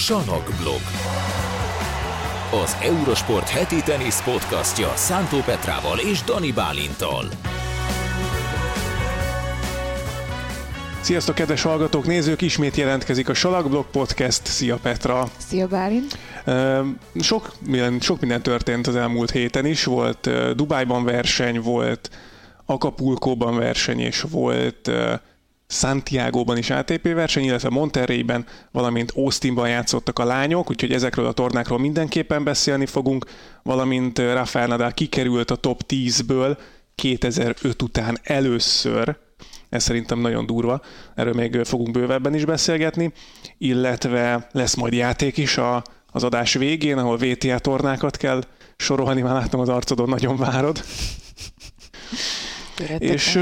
Salakblog. Az Eurosport heti tenisz podcastja Szántó Petrával és Dani Bálinttal. Sziasztok, kedves hallgatók, nézők! Ismét jelentkezik a Salakblog Podcast. Szia, Petra! Szia, Bálint! Sok minden történt az elmúlt héten is. Volt Dubajban verseny, volt Acapulcóban verseny, és volt Santiagoban is ATP verseny, illetve Monterreyben, valamint Austinban játszottak a lányok, úgyhogy ezekről a tornákról mindenképpen beszélni fogunk, valamint Rafael Nadal kikerült a top 10-ből 2005 után először. Ez szerintem nagyon durva, erről még fogunk bővebben is beszélgetni, illetve lesz majd játék is az adás végén, ahol VTA tornákat kell sorolni, már látom az arcodon, nagyon várod. És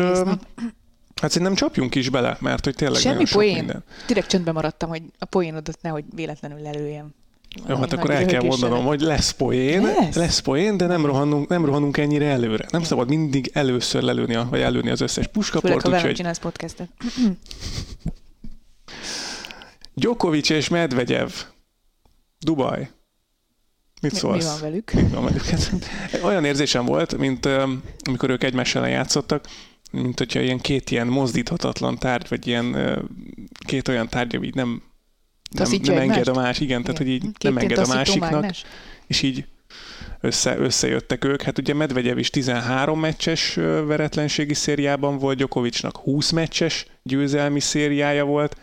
hát szerintem csapjunk is bele, mert hogy tényleg semmi nagyon poén. Sok minden. Tényleg csöndben maradtam, hogy a poénodat nehogy véletlenül lelőjem. Jó, hát akkor el kell mondanom, hogy lesz poén, de nem rohanunk ennyire előre. Nem szabad mindig először lelőni az összes puskaportot. Főleg, ha velem csinálsz podcastet. Djokovic és Medvedev. Dubaj. Mit szólsz? Mi van velük? Olyan érzésem volt, mint amikor ők egymással játszottak, mint hogyha két ilyen mozdíthatatlan tárgy, vagy ilyen két olyan tárgy, ami nem enged a másik, igen, tehát hogy így nem enged a másiknak, és így összejöttek ők. Hát ugye Medvedev is 13 meccses veretlenségi szériában volt, Djokovicnak 20 meccses győzelmi szériája volt,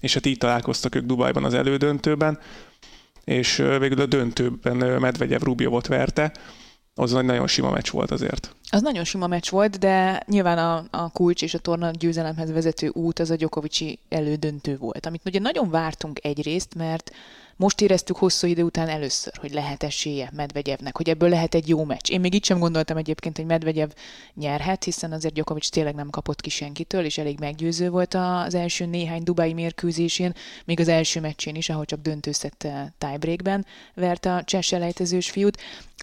és hát így találkoztak ők Dubajban az elődöntőben, és végül a döntőben Medvedev Rublevot verte. Az nagyon sima meccs volt azért. Az nagyon sima meccs volt, de nyilván a kulcs és a torna győzelemhez vezető út az a Djokovicsi elődöntő volt, amit ugye nagyon vártunk egyrészt, mert most éreztük hosszú idő után először, hogy lehet esélye Medvegyevnek, hogy ebből lehet egy jó meccs. Én még itt sem gondoltam egyébként, hogy Medvegyev nyerhet, hiszen azért Djokovic tényleg nem kapott ki senkitől, és elég meggyőző volt az első néhány dubai mérkőzésén, még az első meccsén is, ahol csak döntőszett tiebreakben vert a cseh selejtezős fiút,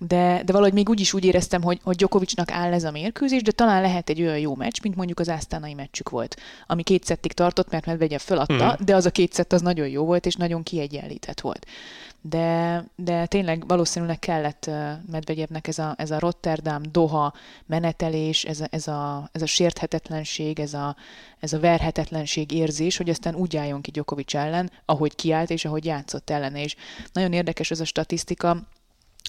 de valahogy még úgy is úgy éreztem, hogy Djokovicnak áll ez a mérkőzés, de talán lehet egy olyan jó meccs, mint mondjuk az asztanai meccsük volt, ami 2 szettig tartott, mert Medvegyev föladta, de az a 2 szett az nagyon jó volt, és nagyon kiegyenlített volt. De tényleg valószínűleg kellett Medvegyevnek ez a Rotterdam-Doha menetelés, ez a sérthetetlenség, ez a verhetetlenség érzés, hogy aztán úgy álljon ki Djokovic ellen, ahogy kiállt és ahogy játszott ellene. És nagyon érdekes ez a statisztika,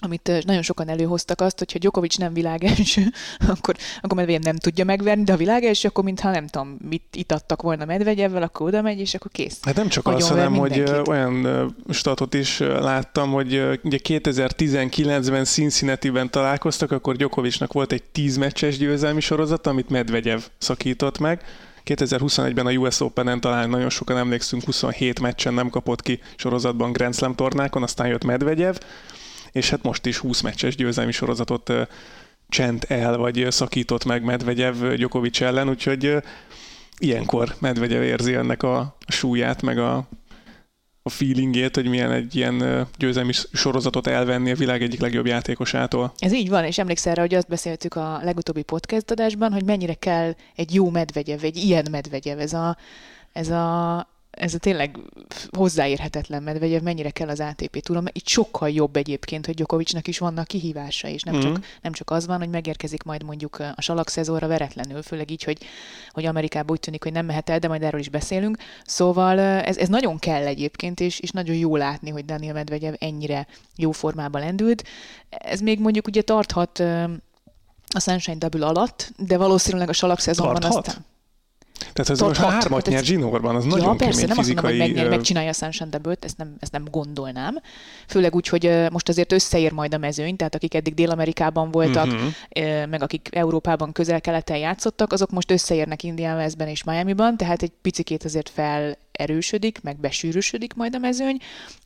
amit nagyon sokan előhoztak azt, hogyha Djokovic nem világelső, akkor Medvegyev nem tudja megverni, de ha világelső, akkor mintha nem tudom, mit itattak volna Medvegyevvel, akkor oda megy, és akkor kész. Hát nem csak az, hanem hogy olyan statot is láttam, hogy ugye 2019-ben Cincinnatiben találkoztak, akkor Djokovicnak volt egy 10 meccses győzelmi sorozat, amit Medvegyev szakított meg. 2021-ben a US Openen talán nagyon sokan emlékszünk, 27 meccsen nem kapott ki sorozatban Grand Slam tornákon, aztán jött Medvegyev, és hát most is 20 meccses győzelmi sorozatot csent el, vagy szakított meg Medvegyev Djokovic ellen, úgyhogy ilyenkor Medvegyev érzi ennek a súlyát, meg a feelingét, hogy milyen egy ilyen győzelmi sorozatot elvenni a világ egyik legjobb játékosától. Ez így van, és emlékszel rá, hogy azt beszéltük a legutóbbi podcast adásban, hogy mennyire kell egy jó Medvegyev, egy ilyen Medvegyev, ez a tényleg hozzáérhetetlen Medvegyev, mennyire kell az ATP túra, mert itt sokkal jobb egyébként, hogy Djokovicnak is vannak kihívása, és nem csak az van, hogy megérkezik majd mondjuk a salakszezonra veretlenül, főleg így, hogy Amerikában úgy tűnik, hogy nem mehet el, de majd erről is beszélünk. Szóval ez nagyon kell egyébként, és nagyon jó látni, hogy Daniel Medvegyev ennyire jó formában lendült. Ez még mondjuk ugye tarthat a Sunshine Double alatt, de valószínűleg a salakszezonban aztán... Tehát az most 3-at nyer Zsinórban, az nagyon kemény fizikai... Ja, persze, nem azt mondom, hogy megcsinálja a Sunshine Double-t, ezt nem gondolnám. Főleg úgy, hogy most azért összeér majd a mezőny, tehát akik eddig Dél-Amerikában voltak, meg akik Európában, közel-keleten játszottak, azok most összeérnek Indian Wells-ben és Miami-ban, tehát egy picikét azért felerősödik, meg besűrűsödik majd a mezőny,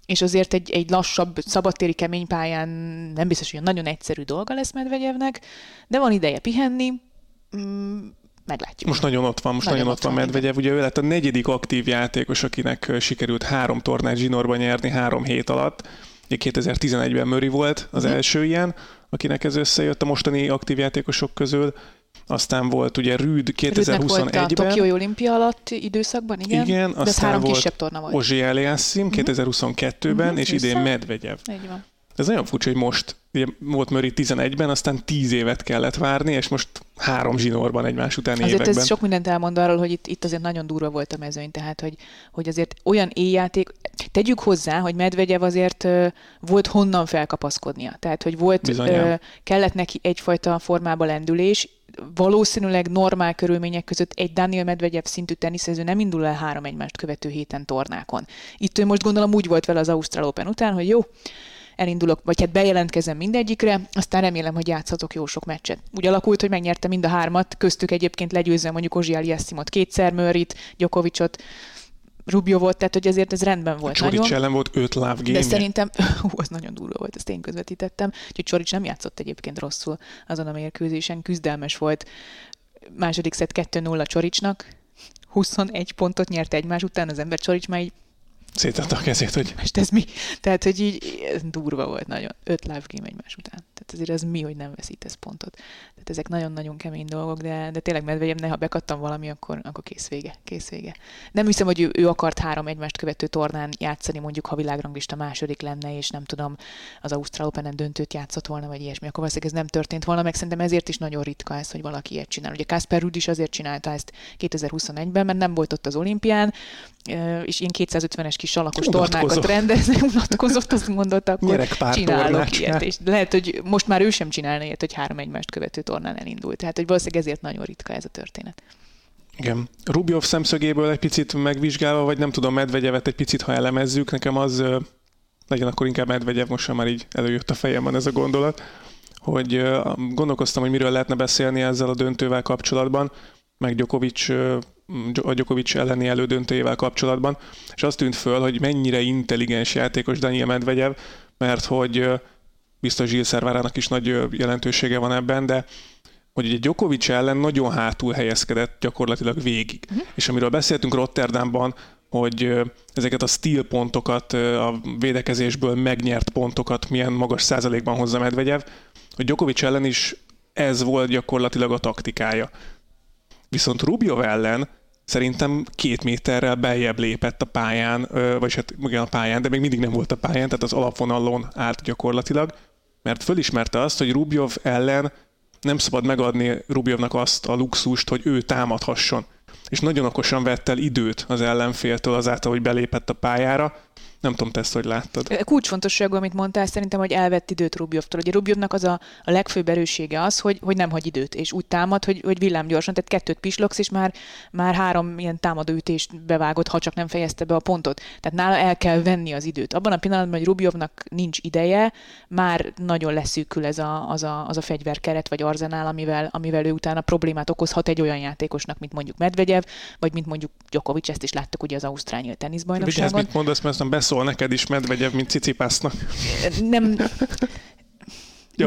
és azért egy lassabb, szabadtéri kemény pályán nem biztos, hogy nagyon egyszerű dolga lesz Medvegyevnek, de van ideje pihenni, meglátjuk. Most nagyon ott van Medvegyev. Ugye ő lett a 4. aktív játékos, akinek sikerült 3 tornát zsinórban nyerni 3 hét alatt. Ugye 2011-ben Murray volt az első ilyen, akinek ez összejött a mostani aktív játékosok közül, Aztán volt ugye Ruud 2021-ben. Volt a Tokiói Olimpia alatti időszakban, igen. Igen, de aztán három volt kisebb torna volt. Ozsi Eliassim 2022-ben, és idén Medvedev. Így van. Ez nagyon furcsa, hogy most ugye, volt Murray 11-ben, aztán 10 évet kellett várni, és most 3 zsinórban egymás utáni azért években. Azért ez sok mindent elmond arról, hogy itt azért nagyon durva volt a mezőny, tehát hogy azért olyan éjjáték, tegyük hozzá, hogy Medvedev azért volt honnan felkapaszkodnia, tehát hogy volt, kellett neki egyfajta formába lendülés, valószínűleg normál körülmények között egy Daniel Medvedev szintű teniszező nem indul el 3 egymást követő héten tornákon. Itt ő most gondolom úgy volt vele az Ausztrál Open után, hogy jó, elindulok, vagy hát bejelentkezem mindegyikre, aztán remélem, hogy játszhatok jó sok meccset. Úgy alakult, hogy megnyerte mind a 3, köztük egyébként legyőzve mondjuk Ozsi Aliassimot 2-szer, Murrayt, Djokovicot, Rubio volt, tehát hogy ezért ez rendben volt. Ćorić ellen volt 5 love game-je. De szerintem, az nagyon durva volt, ezt én közvetítettem, úgyhogy Ćorić nem játszott egyébként rosszul azon a mérkőzésen, küzdelmes volt. Második szett 2-0 Ćorićnak, 21 pontot nyert egymás után, az ember Ćorić már így szétadta a kezét, hogy... Most ez mi? Tehát, hogy így durva volt nagyon. 5 live game egymás után. Tehát azért az mi, hogy nem veszítesz pontot. Tehát ezek nagyon-nagyon kemény dolgok, de tényleg Medvegyev, ha bekattam valami, akkor kész vége. Nem hiszem, hogy ő akart 3 egymást követő tornán játszani, mondjuk, ha világranglista második lenne, és nem tudom, az Ausztrál Openen döntőt játszott volna, vagy ilyesmi. Akkor valószínűleg ez nem történt volna, meg szerintem ezért is nagyon ritka ez, hogy valaki ilyet csinál. Ugye Casper Ruud is azért csinálta ezt 2021-ben, mert nem volt ott az olimpián, és ilyen 250-es kis alakos tornákat rendezni, unatkozott, azt mondott, akkor csinálok ilyet. És lehet, hogy most már ő sem csinálna ilyet, hogy 3 egymást követő tornán elindult. Tehát, hogy valószínűleg ezért nagyon ritka ez a történet. Igen. Rublev szemszögéből egy picit megvizsgálva, vagy nem tudom, Medvegyevet egy picit, ha elemezzük, nekem az legyen akkor inkább Medvegyev, most már így előjött a fejemben ez a gondolat, hogy gondolkoztam, hogy miről lehetne beszélni ezzel a döntővel kapcsolatban, meg Djokovic elleni elődöntőjével kapcsolatban, és azt tűnt föl, hogy mennyire intelligens játékos Daniil Medvegyev, mert hogy biztos zsilszervárának is nagy jelentősége van ebben, de hogy ugye Djokovic ellen nagyon hátul helyezkedett gyakorlatilag végig. És amiről beszéltünk Rotterdamban, hogy ezeket a steal pontokat, a védekezésből megnyert pontokat milyen magas százalékban hozza Medvegyev, hogy Djokovic ellen is ez volt gyakorlatilag a taktikája. Viszont Rublev ellen szerintem 2 méterrel beljebb lépett a pályán, vagy hát igen a pályán, de még mindig nem volt a pályán, tehát az alapvonalon állt gyakorlatilag, mert fölismerte azt, hogy Rublev ellen nem szabad megadni Rublevnak azt a luxust, hogy ő támadhasson. És nagyon okosan vett el időt az ellenféltől azáltal, hogy belépett a pályára. Nem tudom, te ezt hogy láttad. Kulcsfontosságú, amit mondtál, szerintem, hogy elvett időt Rublevtól. Ugye Rublevnak az a legfőbb erőssége az, hogy nem hagy időt, és úgy támad, hogy villámgyorsan, tehát 2 pislogsz, és már 3 ilyen támadóütést bevágott, ha csak nem fejezte be a pontot. Tehát nála el kell venni az időt. Abban a pillanatban, hogy Rublevnak nincs ideje, már nagyon leszűkül ez az a fegyverkeret vagy arzenál, amivel ő utána problémát okozhat egy olyan játékosnak, mint mondjuk Medvegyev, vagy mint mondjuk Djokovic, ezt is láttuk ugye az ausztrál nyílt teniszbajnokságon. Vigyázz, mit mondasz, mert szól neked is Medvegyev, mint Tsitsipasnak.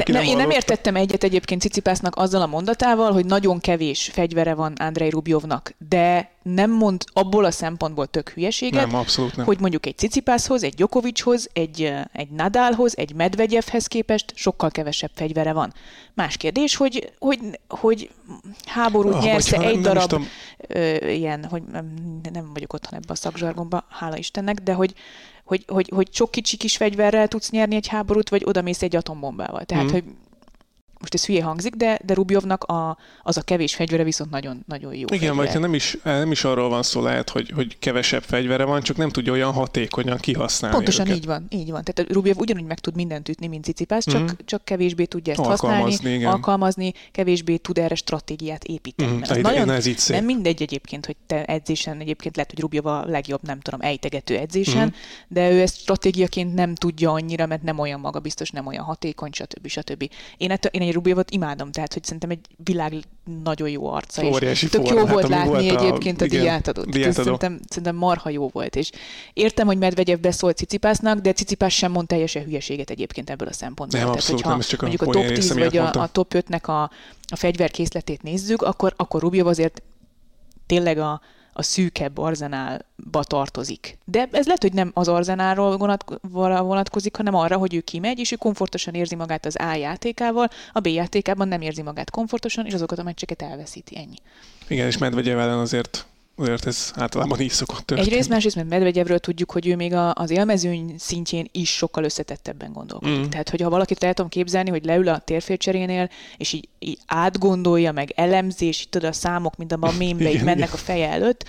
Én nem értettem egyet egyébként Tsitsipasnak azzal a mondatával, hogy nagyon kevés fegyvere van Andrej Rublevnak, de nem mond abból a szempontból tök hülyeséget, nem, abszolút nem, hogy mondjuk egy Tsitsipashoz, egy Djokovichoz, egy Nadalhoz, egy Medvegyevhez képest sokkal kevesebb fegyvere van. Más kérdés, hogy háborút nyersz-e egy darab ilyen, hogy nem vagyok otthon ebben a szakzsargonban, hála Istennek, de hogy sok kicsi kis fegyverrel tudsz nyerni egy háborút, vagy odamész egy atombombával. Tehát, hogy most ez hülye hangzik, de Rublevnak az a kevés fegyvere viszont nagyon jó. Igen, vagy nem is arról van szó, lehet, hogy kevesebb fegyvere van, csak nem tudja olyan hatékonyan kihasználni. Pontosan őket. Így van. Tehát Rublev ugyanúgy meg tud mindent ütni, mint Tsitsipas, csak kevésbé tudja ezt alkalmazni, kevésbé tud erre stratégiát építeni. Nem mindegy egyébként, hogy te edzésen, egyébként lehet, hogy Rublev a legjobb, nem tudom, ejtegető edzésen, de ő ezt stratégiaként nem tudja annyira, mert nem olyan magabiztos, nem olyan hatékony, stb. Én egy Rublevet imádom, tehát hogy szerintem egy világ nagyon jó arca, és tök jó volt látni egyébként a diátadót. Szerintem marha jó volt, és értem, hogy Medvegyev beszólt Tsitsipasnak, de Tsitsipas sem mond teljesen hülyeséget egyébként ebből a szempontból. Nem, tehát, hogyha mondjuk a top 10 vagy a top 5-nek a fegyverkészletét nézzük, akkor Rublev azért tényleg a a szűkebb arzenálba tartozik. De ez lehet, hogy nem az arzenálról vonatkozik, hanem arra, hogy ő kimegy, és ő komfortosan érzi magát az A játékával, a B játékában nem érzi magát komfortosan, és azokat a meccseket elveszíti, ennyi. Igen, és Medvegyev ellen azért ez általában így szokott történni. Egyrészt, másrészt, mert Medvegyevről tudjuk, hogy ő még az élmezőny szintjén is sokkal összetettebben gondolkodik. Mm. Tehát, hogyha valakit el tudom képzelni, hogy leül a térfélcserénél, és így átgondolja, meg elemzés, itt a számok, mint abban a mémbe, így mennek a feje előtt,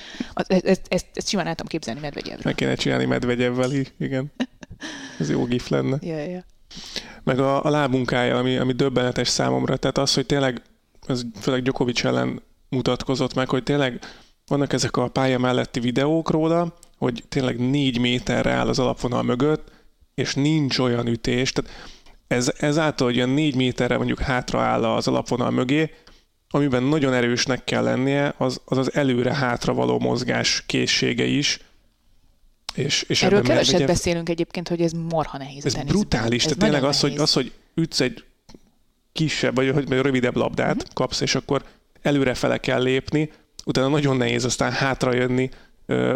ezt simán el tudom képzelni Medvegyevről. Meg kéne csinálni Medvegyevvel, igen. Ez jó gif lenne. Yeah. Meg a lábmunkája, ami döbbenetes számomra. Tehát az, hogy tényleg, ez főleg Djokovic ellen mutatkozott meg, hogy tényleg vannak ezek a pálya melletti videók róla, hogy tényleg 4 méterre áll az alapvonal mögött, és nincs olyan ütés. Tehát ezáltal, hogy ilyen 4 méterre mondjuk hátra áll az alapvonal mögé, amiben nagyon erősnek kell lennie, az előre-hátra való mozgás készsége is. És erről keveset beszélünk egyébként, hogy ez marha nehéz. Ez brutális. Tehát tényleg az, hogy ütsz egy kisebb, vagy rövidebb labdát kapsz, és akkor előrefele kell lépni, utána nagyon nehéz aztán hátrajönni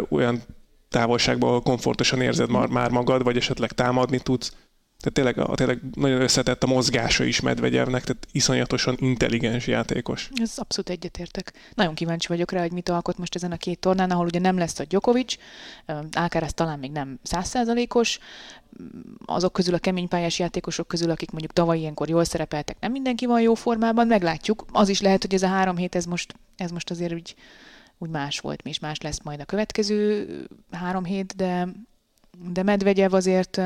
olyan távolságban, ahol komfortosan érzed már magad, vagy esetleg támadni tudsz. Tehát tényleg nagyon összetett a mozgása is Medvegyevnek, tehát iszonyatosan intelligens játékos. Ez abszolút egyetértek. Nagyon kíváncsi vagyok rá, hogy mit alkot most ezen a két tornán, ahol ugye nem lesz a Djokovic, akár ez talán még nem 100%-os, azok közül a keménypályás játékosok közül, akik mondjuk tavaly ilyenkor jól szerepeltek, nem mindenki van jó formában, meglátjuk. Az is lehet, hogy ez a 3 hét, ez most azért úgy más volt, és más lesz majd a következő 3 hét, de Medvegyev azért...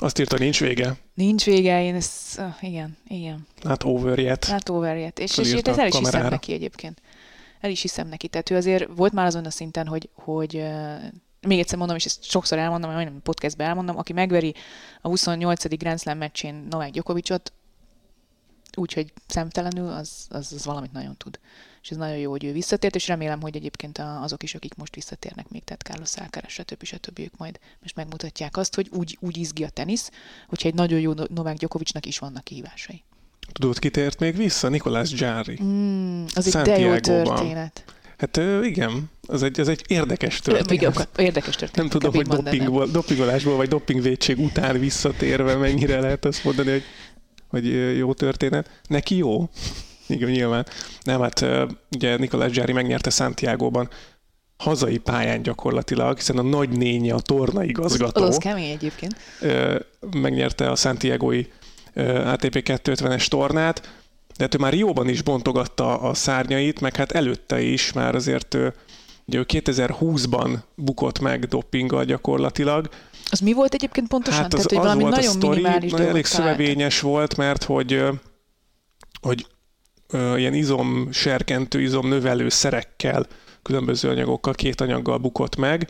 Azt írta, nincs vége. Nincs vége, én ezt... Igen. Not over yet. És el is hiszem neki egyébként. Tehát ő azért volt már azon a szinten, hogy még egyszer mondom, és ezt sokszor elmondom, vagy majdnem podcastben elmondom, aki megveri a 28. Grand Slam meccsén Novák Djokovicot, úgyhogy szemtelenül, az valamit nagyon tud. És ez nagyon jó, hogy ő visszatért, és remélem, hogy egyébként azok is, akik most visszatérnek még, tehát Carlos Alcaraz, stb. Ők majd most megmutatják azt, hogy úgy izgi a tenisz, hogyha egy nagyon jó Novák Djokovicnak is vannak kihívásai. Tudod, kitért még vissza? Nicolás Jarry. Az egy de jó történet. Hát igen, az egy érdekes történet. Nem tudom, hogy dopingolásból vagy dopingvétség után visszatérve mennyire lehet azt mondani, hogy jó történet. Neki jó? Igen, nyilván. Nem, hát ugye Nicolás Jarry megnyerte Santiago-ban hazai pályán gyakorlatilag, hiszen a nagynénye, a tornaigazgató. Az kemény egyébként. Megnyerte a santiagói ATP 250-es tornát, de hát ő már Rióban is bontogatta a szárnyait, meg hát előtte is már azért ugye ő 2020-ban bukott meg dopinggal gyakorlatilag. Az mi volt egyébként pontosan? Hát tehát, hogy valami nagyon sztori, minimális dolog. Elég szövevényes volt, mert hogy ilyen izomserkentő, izomnövelő szerekkel, különböző anyagokkal, 2 anyaggal bukott meg,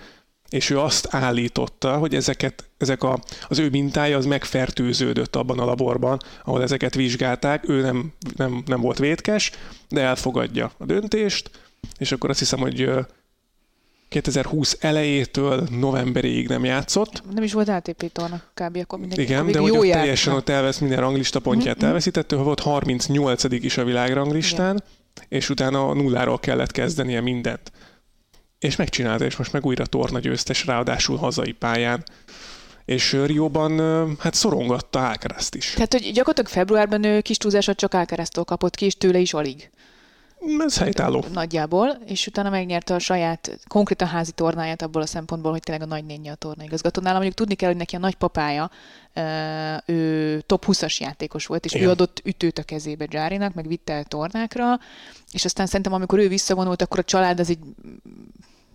és ő azt állította, hogy az ő mintája az megfertőződött abban a laborban, ahol ezeket vizsgálták, ő nem volt vétkes, de elfogadja a döntést, és akkor azt hiszem, hogy 2020 elejétől novemberig nem játszott. Nem is volt ATP torna kb. Akkor mindenki. Igen, de hogy ott teljesen ott elvesz, minden ranglista pontját elveszített, ha volt 38. is a világranglistán, és utána 0-ról kellett kezdenie mindent. És megcsinálta, és most meg újra tornagyőztes, ráadásul hazai pályán. És Rióban hát szorongatta Alcarazt is. Tehát, hogy gyakorlatilag februárban ő kis túlzásra csak Alcaraztól kapott ki, és tőle is alig. Ez helytálló. Nagyjából, és utána megnyerte a saját, konkrétan házi tornáját abból a szempontból, hogy tényleg a nagynénje a tornaigazgatónál. Mondjuk tudni kell, hogy neki a nagypapája, ő top 20-as játékos volt, és ő adott ütőt a kezébe Jarrynak, meg vitte el tornákra, és aztán szerintem, amikor ő visszavonult, akkor a család az így,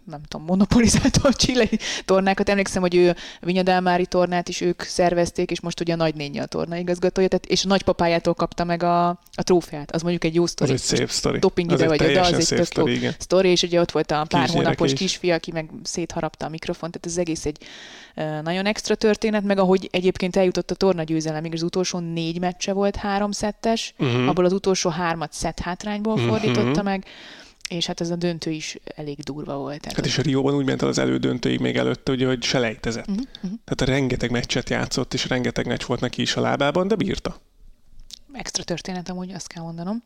nem tudom, monopolizálta a chilei tornákat. Emlékszem, hogy ő a Vinyadelmári tornát is ők szervezték, és most ugye a nagynénye a tornaigazgatója, és a nagypapájától kapta meg a trófeát. Az mondjuk egy jó sztori. Ez egy szép sztori. Doping ide vagy oda, az egy tök jó sztori, és ugye ott volt a pár hónapos kisfia, aki meg szétharapta a mikrofont, tehát ez egész egy nagyon extra történet, meg ahogy egyébként eljutott a tornagyőzelemig, az utolsó 4 meccse volt 3 szettes, abból az utolsó 3-at szett hátrányból fordította meg. És hát ez a döntő is elég durva volt. Hát és a Rióban úgy ment el az elődöntőig még előtte, ugye, hogy selejtezett. Tehát rengeteg meccset játszott, és rengeteg meccs volt neki is a lábában, de bírta. Extra történet amúgy, azt kell mondanom.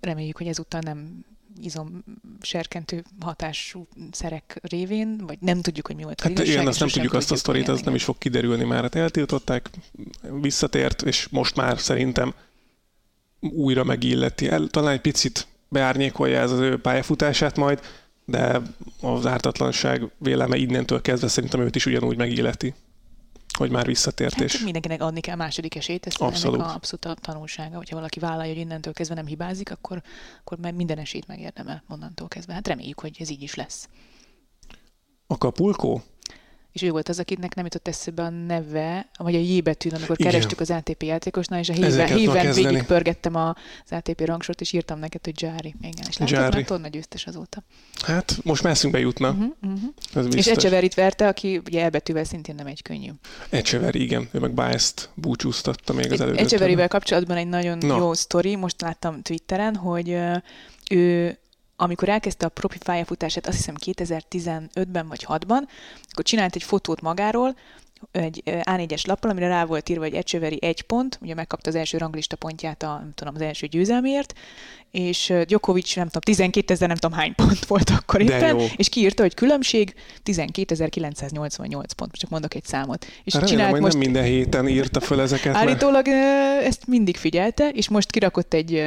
Reméljük, hogy ezúttal nem izomserkentő hatású szerek révén, vagy nem tudjuk, hogy mi volt. Hát igen, azt nem tudjuk, azt a sztorit, az nem is fog kiderülni már. Hát eltiltották, visszatért, és most már szerintem újra megilleti el. Talán egy picit beárnyékolja ez az ő pályafutását majd, de az ártatlanság véleme innentől kezdve szerintem őt is ugyanúgy megilleti, hogy már visszatértés. Hát, mindenkinek adni kell második esélyt, ez abszolút a tanulsága, hogyha valaki vállalja, hogy innentől kezdve nem hibázik, akkor minden esélyt megérdemel onnantól kezdve. Hát reméljük, hogy ez így is lesz. Acapulco? És ő volt az, akinek nem jutott eszébe a neve, vagy a J betűn, amikor kerestük az ATP játékosnál, és a héven végigpörgettem az ATP rangsort, és írtam neked, hogy Jarry. Igen, és látod, már torna győztes azóta. Hát most már eszünkbe jutna. És Echeverryt verte, aki ugye elbetűvel szintén nem egy könnyű. Echeverry, igen. Ő meg Báezt búcsúztatta még az előtt. Echeverryvel kapcsolatban egy nagyon jó sztori, most láttam Twitteren, hogy ő... Amikor elkezdte a profi pályafutását, azt hiszem 2015-ben vagy 2006-ban, akkor csinált egy fotót magáról, egy A4-es lappal, amire rá volt írva, hogy Echeverry 1 pont, ugye megkapta az első ranglista pontját az első győzelmért, és Djokovic 12 000 nem tudom hány pont volt akkor éppen, és kiírta, hogy különbség 12.988 pont, csak mondok egy számot. És remélem, hogy most... nem minden héten írta föl ezeket. Állítólag ezt mindig figyelte, és most kirakott egy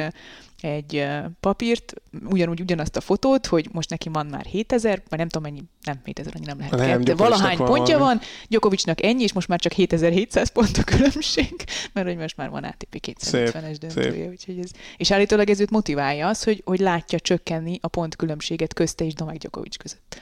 papírt, ugyanazt a fotót, hogy most neki van már 7000, vagy nem tudom mennyi, nem 7000, annyi nem lehet kell, de valahány pontja van, Djokovicnak ennyi, és most már csak 7700 pont a különbség, mert hogy most már van ATP 250-es döntője. Úgyhogy ez, és állítólag ez őt motiválja az, hogy látja csökkenni a pont különbséget közte és Novák Djokovic között.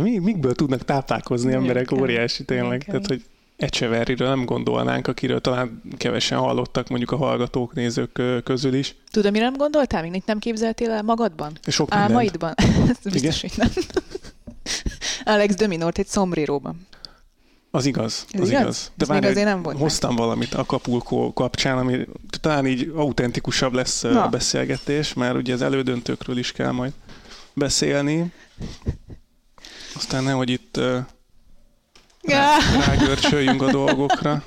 Mikből tudnak táplálkozni emberek, óriási tényleg, tehát hogy Echeverryről nem gondolnánk, akiről talán kevesen hallottak mondjuk a hallgatók, nézők közül is. Tudom, mire nem gondoltál? Még nem képzeltél el magadban? Sok mindent. Álmaidban? Biztos, hogy nem. Alex De Minaurt egy szomréróban. Az igaz. Az igaz. De bár azért nem volt. Hoztam valamit Acapulco kapcsán, ami talán így autentikusabb lesz a beszélgetés, mert ugye az elődöntőkről is kell majd beszélni. Aztán nehogy itt... rágörcsöljünk a dolgokra.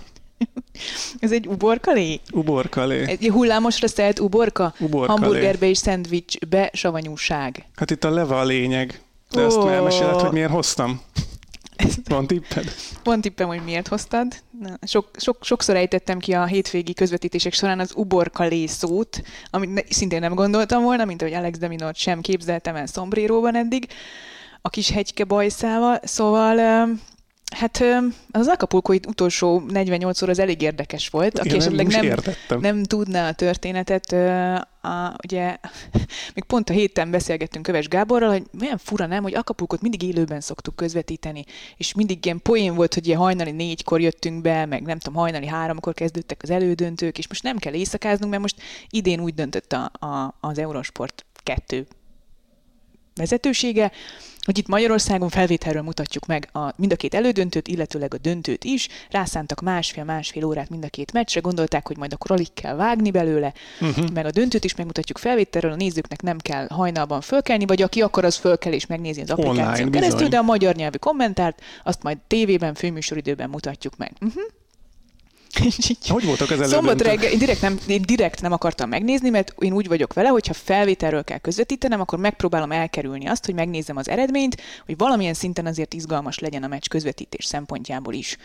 Ez egy uborkalé? Uborkalé. Egy hullámosra szelt uborka? Uborkalé. Hamburgerbe és szendvicsbe savanyúság. Hát itt a leva a lényeg. De ezt már elmeséled, hogy miért hoztam. Van tipped? Van tippem, hogy miért hoztad. Sokszor ejtettem ki a hétvégi közvetítések során az uborkalé szót, amit szintén nem gondoltam volna, mint ahogy Alex De Minaurt sem képzeltem el szombréróban eddig. A kis hegyke bajszával. Szóval... Hát az Acapulcói utolsó 48 óra az elég érdekes volt. Aki esetleg nem tudná a történetet, ugye még pont a héten beszélgettünk Köves Gáborral, hogy milyen fura nem, hogy Acapulcót mindig élőben szoktuk közvetíteni, és mindig ilyen poén volt, hogy ilyen hajnali 4-kor jöttünk be, meg nem tudom, hajnali 3-kor kezdődtek az elődöntők, és most nem kell éjszakáznunk, mert most idén úgy döntött az Eurosport 2 vezetősége, hogy itt Magyarországon felvételről mutatjuk meg mind a két elődöntőt, illetőleg a döntőt is. Rászántak másfél órát mind a két meccsre, gondolták, hogy majd akkor alig kell vágni belőle, meg a döntőt is megmutatjuk felvételről, a nézőknek nem kell hajnalban fölkelni, vagy aki akar, az fölkel és megnézi az applikáción keresztül, de a magyar nyelvű kommentárt azt majd tévében, főműsoridőben mutatjuk meg. Hogy voltak az elődöntők? Szombat reggel, én direkt nem akartam megnézni, mert én úgy vagyok vele, hogyha felvételről kell közvetítenem, akkor megpróbálom elkerülni azt, hogy megnézem az eredményt, hogy valamilyen szinten azért izgalmas legyen a meccs közvetítés szempontjából is.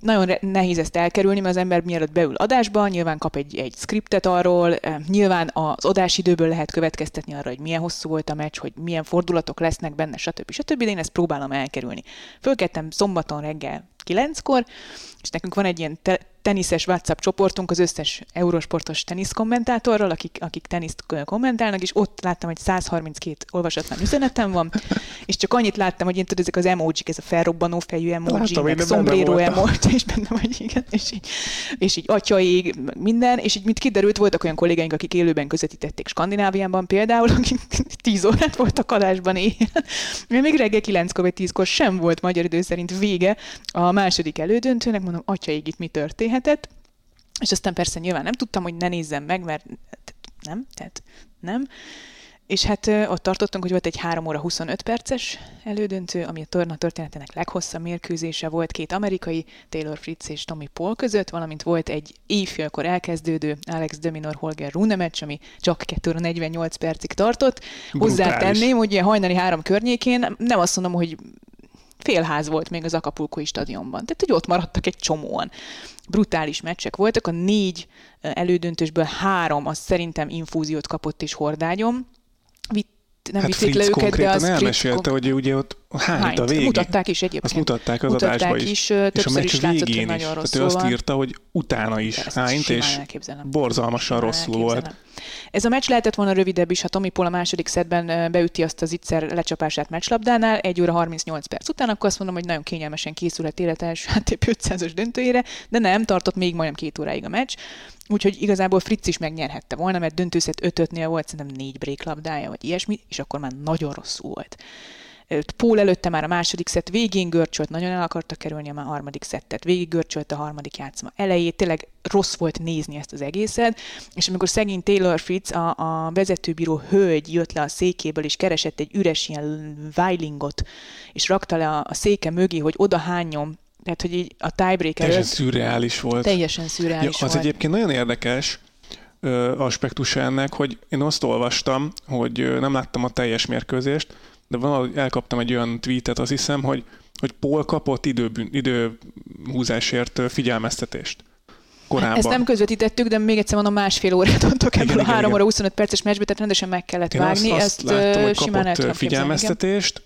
Nagyon nehéz ezt elkerülni, mert az ember mielőtt beül adásba, nyilván kap egy scriptet arról, nyilván az adásidőből lehet következtetni arra, hogy milyen hosszú volt a meccs, hogy milyen fordulatok lesznek benne, stb. De én ezt próbálom elkerülni. Fölkeltem szombaton reggel 9-kor, és nekünk van egy ilyen teniszes WhatsApp csoportunk az összes eurosportos teniszkommentátorral, akik teniszt kommentálnak, és ott láttam, hogy 132 olvasatlan üzenetem van, és csak annyit láttam, hogy én tudom, ezek az emojik, ez a felrobbanó fejű emoji, meg szombréró emoji, és benne vagy, igen, és így atyaig, minden, és így mint kiderült, voltak olyan kollégáink, akik élőben közvetítették Skandináviában például, akik 10 órát voltak adásban éjjel. Még reggel 9-kor vagy 10-kor sem volt magyar idő szerint vége a második elődöntőnek, mondom, atyaig itt mi történt. És aztán persze nyilván nem tudtam, hogy ne nézzem meg, mert nem. És hát ott tartottunk, hogy volt egy 3 óra 25 perces elődöntő, ami a torna történetének leghosszabb mérkőzése volt két amerikai, Taylor Fritz és Tommy Paul között, valamint volt egy éjfélkor elkezdődő Alex De Minaur Holger Rune meccs, ami csak 2 óra 48 percig tartott. Hozzátenném, hogy hajnali 3 környékén, nem azt mondom, hogy félház volt még az acapulcói stadionban, tehát hogy ott maradtak egy csomóan. Brutális meccsek voltak, a 4 elődöntősből 3 az szerintem infúziót kapott és hordágyom. Nem hát Fritz őket, konkrétan elmesélte, hogy ugye ott hányt a végig. Mutatták is egyébként. Azt mutatták az adásban is. És a meccs végén is. Tehát ő azt írta, hogy utána is hányt, és borzalmasan rosszul volt. Ez a meccs lehetett volna rövidebb is, ha Tommy Paul a második szettben beüti azt az Itzer lecsapását meccslabdánál, 1 óra 38 perc után, akkor azt mondom, hogy nagyon kényelmesen készülhet élete első ATP 500-as döntőjére, de nem, tartott még majdnem 2 óráig a meccs. Úgyhogy igazából Fritz is megnyerhette volna, mert döntőszett 5-5-nél volt, szerintem 4 bréklabdája, vagy ilyesmi, és akkor már nagyon rosszul volt. Paul előtte már a második szett végén görcsölt, nagyon el akarta kerülni a már harmadik szettet, végig görcsölt a harmadik játszma elejét, tényleg rossz volt nézni ezt az egészet, és amikor szegény Taylor Fritz, a vezetőbíró hölgy jött le a székéből, és keresett egy üres ilyen vilingot, és rakta le a széke mögé, hogy oda hányom, tehát hogy így a tiebreaker... Teljesen szürreális volt. Ja, az egyébként nagyon érdekes aspektusa ennek, hogy én azt olvastam, hogy nem láttam a teljes mérkőzést, de valahogy elkaptam egy olyan tweetet, azt hiszem, hogy Paul kapott időhúzásért figyelmeztetést korábban. Ezt nem közvetítettük, de még egyszer mondom, másfél órát adtak ebből a 3 óra 25 perces meccsbe, tehát rendesen meg kellett vágni. Én azt láttam, hogy kapott figyelmeztetést,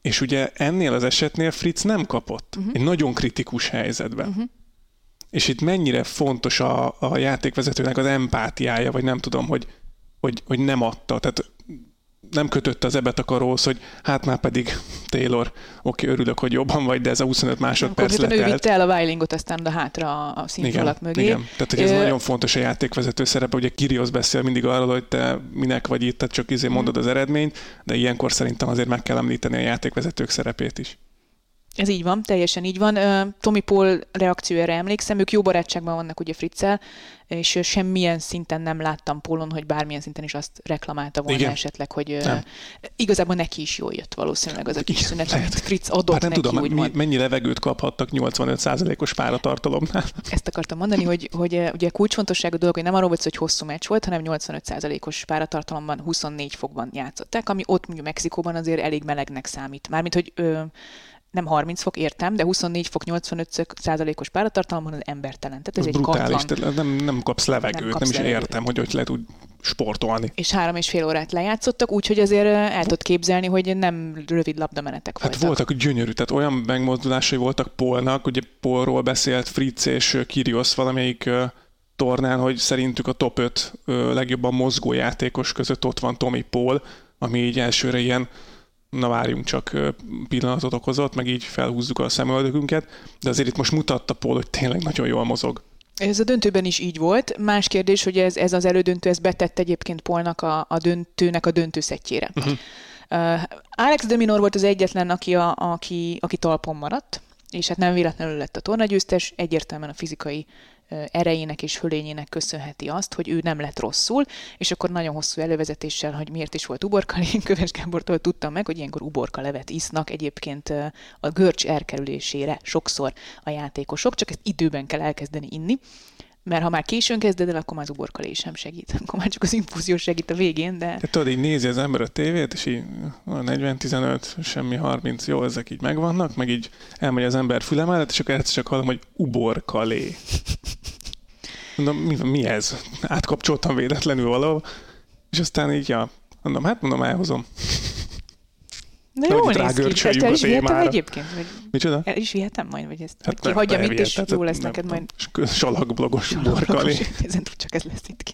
és ugye ennél az esetnél Fritz nem kapott. Egy nagyon kritikus helyzetben. És itt mennyire fontos a játékvezetőnek az empátiája, vagy nem tudom, hogy nem adta. Tehát nem kötötte az ebetakaróhoz, hogy hát már pedig Taylor, oké, örülök, hogy jobban vagy, de ez a 25 másodperc letelt. Ő vitte el a vilingot aztán a hátra a színfalak mögé. Igen, tehát hogy ez nagyon fontos a játékvezető szerepe, ugye Kyrgios beszél mindig arról, hogy te minek vagy itt, tehát csak mondod az eredményt, de ilyenkor szerintem azért meg kell említeni a játékvezetők szerepét is. Ez így van, teljesen így van. Tommy Paul reakciójára emlékszem, ők jó barátságban vannak ugye Fritzel, és semmilyen szinten nem láttam Paulon, hogy bármilyen szinten is azt reklamálta volna esetleg, hogy nem. Igazából neki is jól jött valószínűleg az a kis szünet, amit Fritz adott neki. Tudom, úgymond. Mennyi levegőt kaphattak 85%-os páratartalomnál? Ezt akartam mondani, hogy ugye kulcsfontosságú dolog, hogy nem arról volt, hogy hosszú meccs volt, hanem 85%-os páratartalomban 24 fokban játszották, ami ott mondjuk Mexikóban azért elég melegnek számít. Mármint, hogy nem 30 fok, értem, de 24 fok 85%-os páratartalomban az embertelen. Tehát ez egy brutális, nem kapsz levegőt, nem is értem, hogy lehet úgy sportolni. És 3,5 órát lejátszottak, úgyhogy azért el tudod képzelni, hogy nem rövid labdamenetek voltak. Hát voltak gyönyörű, tehát olyan megmozdulásai voltak Paulnak, ugye Paulról beszélt Fritz és Kyrgios valamelyik tornán, hogy szerintük a top 5 legjobban mozgó játékos között ott van Tommy Paul, ami így elsőre ilyen na várjunk csak pillanatot okozott, meg így felhúzzuk a szemöldökünket, de azért itt most mutatta Paul, hogy tényleg nagyon jól mozog. Ez a döntőben is így volt. Más kérdés, hogy ez az elődöntő, ez betett egyébként Paulnak a döntőnek a döntőszettjére. Alex De Minaur volt az egyetlen, aki talpon maradt, és hát nem véletlenül lett a tornagyőztes, egyértelműen a fizikai erejének és fölényének köszönheti azt, hogy ő nem lett rosszul, és akkor nagyon hosszú elővezetéssel, hogy miért is volt uborka, én Köves Gábortól tudtam meg, hogy ilyenkor uborka levet isznak egyébként a görcs elkerülésére sokszor a játékosok, csak ezt időben kell elkezdeni inni, mert ha már későn kezded el, akkor már az uborkalés sem segít, akkor már csak az infúzió segít a végén, de... Tehát tudod, így nézi az ember a tévét, és így 40-15, semmi 30, jó, ezek így megvannak, meg így elmegy az ember fülem állat, és akkor egyszer csak hallom, hogy uborkalé. Mondom, mi ez? Átkapcsoltam véletlenül valahol, és aztán így, mondom, elhozom. De jól néz ki, el is vihetem egyébként? Vagy... Micsoda? El is vihetem majd, vagy ezt hát hagyjam itt, és jó lesz neked majd. Salakblogos uborkalé. Ezen tud, csak ez lesz itt ki.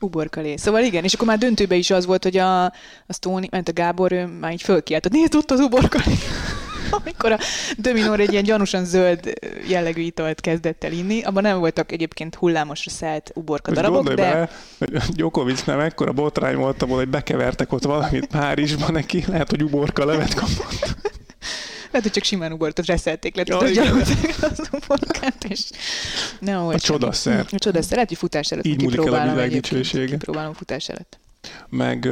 Uborkalé. Szóval igen, és akkor már döntőben is az volt, hogy a Gábor, ő már így fölkiáltott, nézd ott az uborkalé. Amikor a De Minaur egy ilyen gyanúsan zöld jellegű italt kezdett el inni, abban nem voltak egyébként hullámosra szállt uborka darabok, de... Be, hogy Djokovic nem ekkora botrány volt abból, hogy bekevertek ott valamit Párizsban neki, lehet, hogy uborka levet kapott. Lehet, hogy csak simán ubortot reszelték, lehet, hogy az uborkát, és... A csodaszer. Lehet, hogy futás előtt kipróbálom futás előtt. meg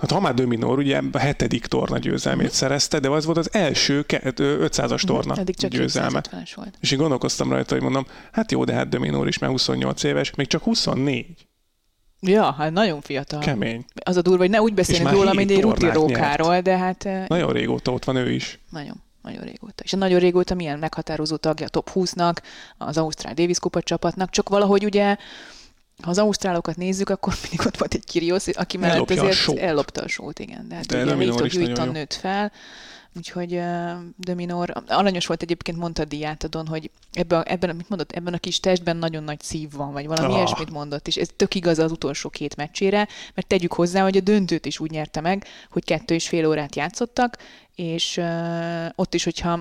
hát ha már De Minaur, ugye a 7. torna győzelmét szerezte, de az volt az első 500-as torna győzelme. Volt. És én gondolkoztam rajta, hogy mondom, hát jó, de hát De Minaur is már 28 éves, még csak 24. Ja, hát nagyon fiatal. Kemény. Az a durva, hogy ne úgy beszélünk róla, mint egy rutirókáról, de hát... Nagyon régóta ott van ő is. Nagyon régóta. És nagyon régóta milyen meghatározó tagja a top 20-nak, az Ausztrál Davis Kupa csapatnak, csak valahogy ugye, ha az ausztrálokat nézzük, akkor mindig ott volt egy Kyrgios, aki mellett azért ellopta a sót, igen. De hát de ugye Viktor gyújtan nőtt fel, úgyhogy De Minaur, aranyos volt egyébként, mondta a díjátadon, hogy ebben a kis testben nagyon nagy szív van, vagy valami ilyesmit mondott, és ez tök igaz az utolsó 2 meccsére, mert tegyük hozzá, hogy a döntőt is úgy nyerte meg, hogy 2,5 órát játszottak, és ott is, hogyha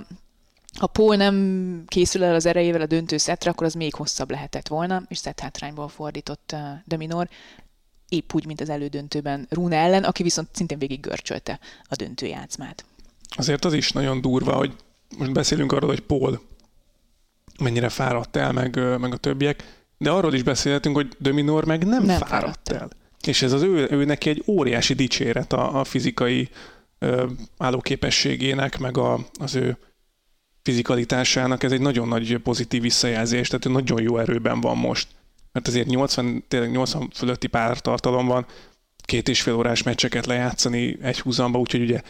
Paul nem készül el az erejével a döntő szettre, akkor az még hosszabb lehetett volna, és szett hátrányból fordított De Minaur, épp úgy, mint az elődöntőben Rune ellen, aki viszont szintén végig görcsölte a döntő játszmát. Azért az is nagyon durva, hogy most beszélünk arról, hogy Paul mennyire fáradt el, meg a többiek, de arról is beszélhetünk, hogy De Minaur meg nem fáradt el. És ez az ő neki egy óriási dicséret a fizikai állóképességének, meg az ő fizikalitásának, ez egy nagyon nagy pozitív visszajelzés, tehát ő nagyon jó erőben van most. Mert azért 80 fölötti pártartalom van, 2,5 órás meccseket lejátszani egy húzamba, úgyhogy ugye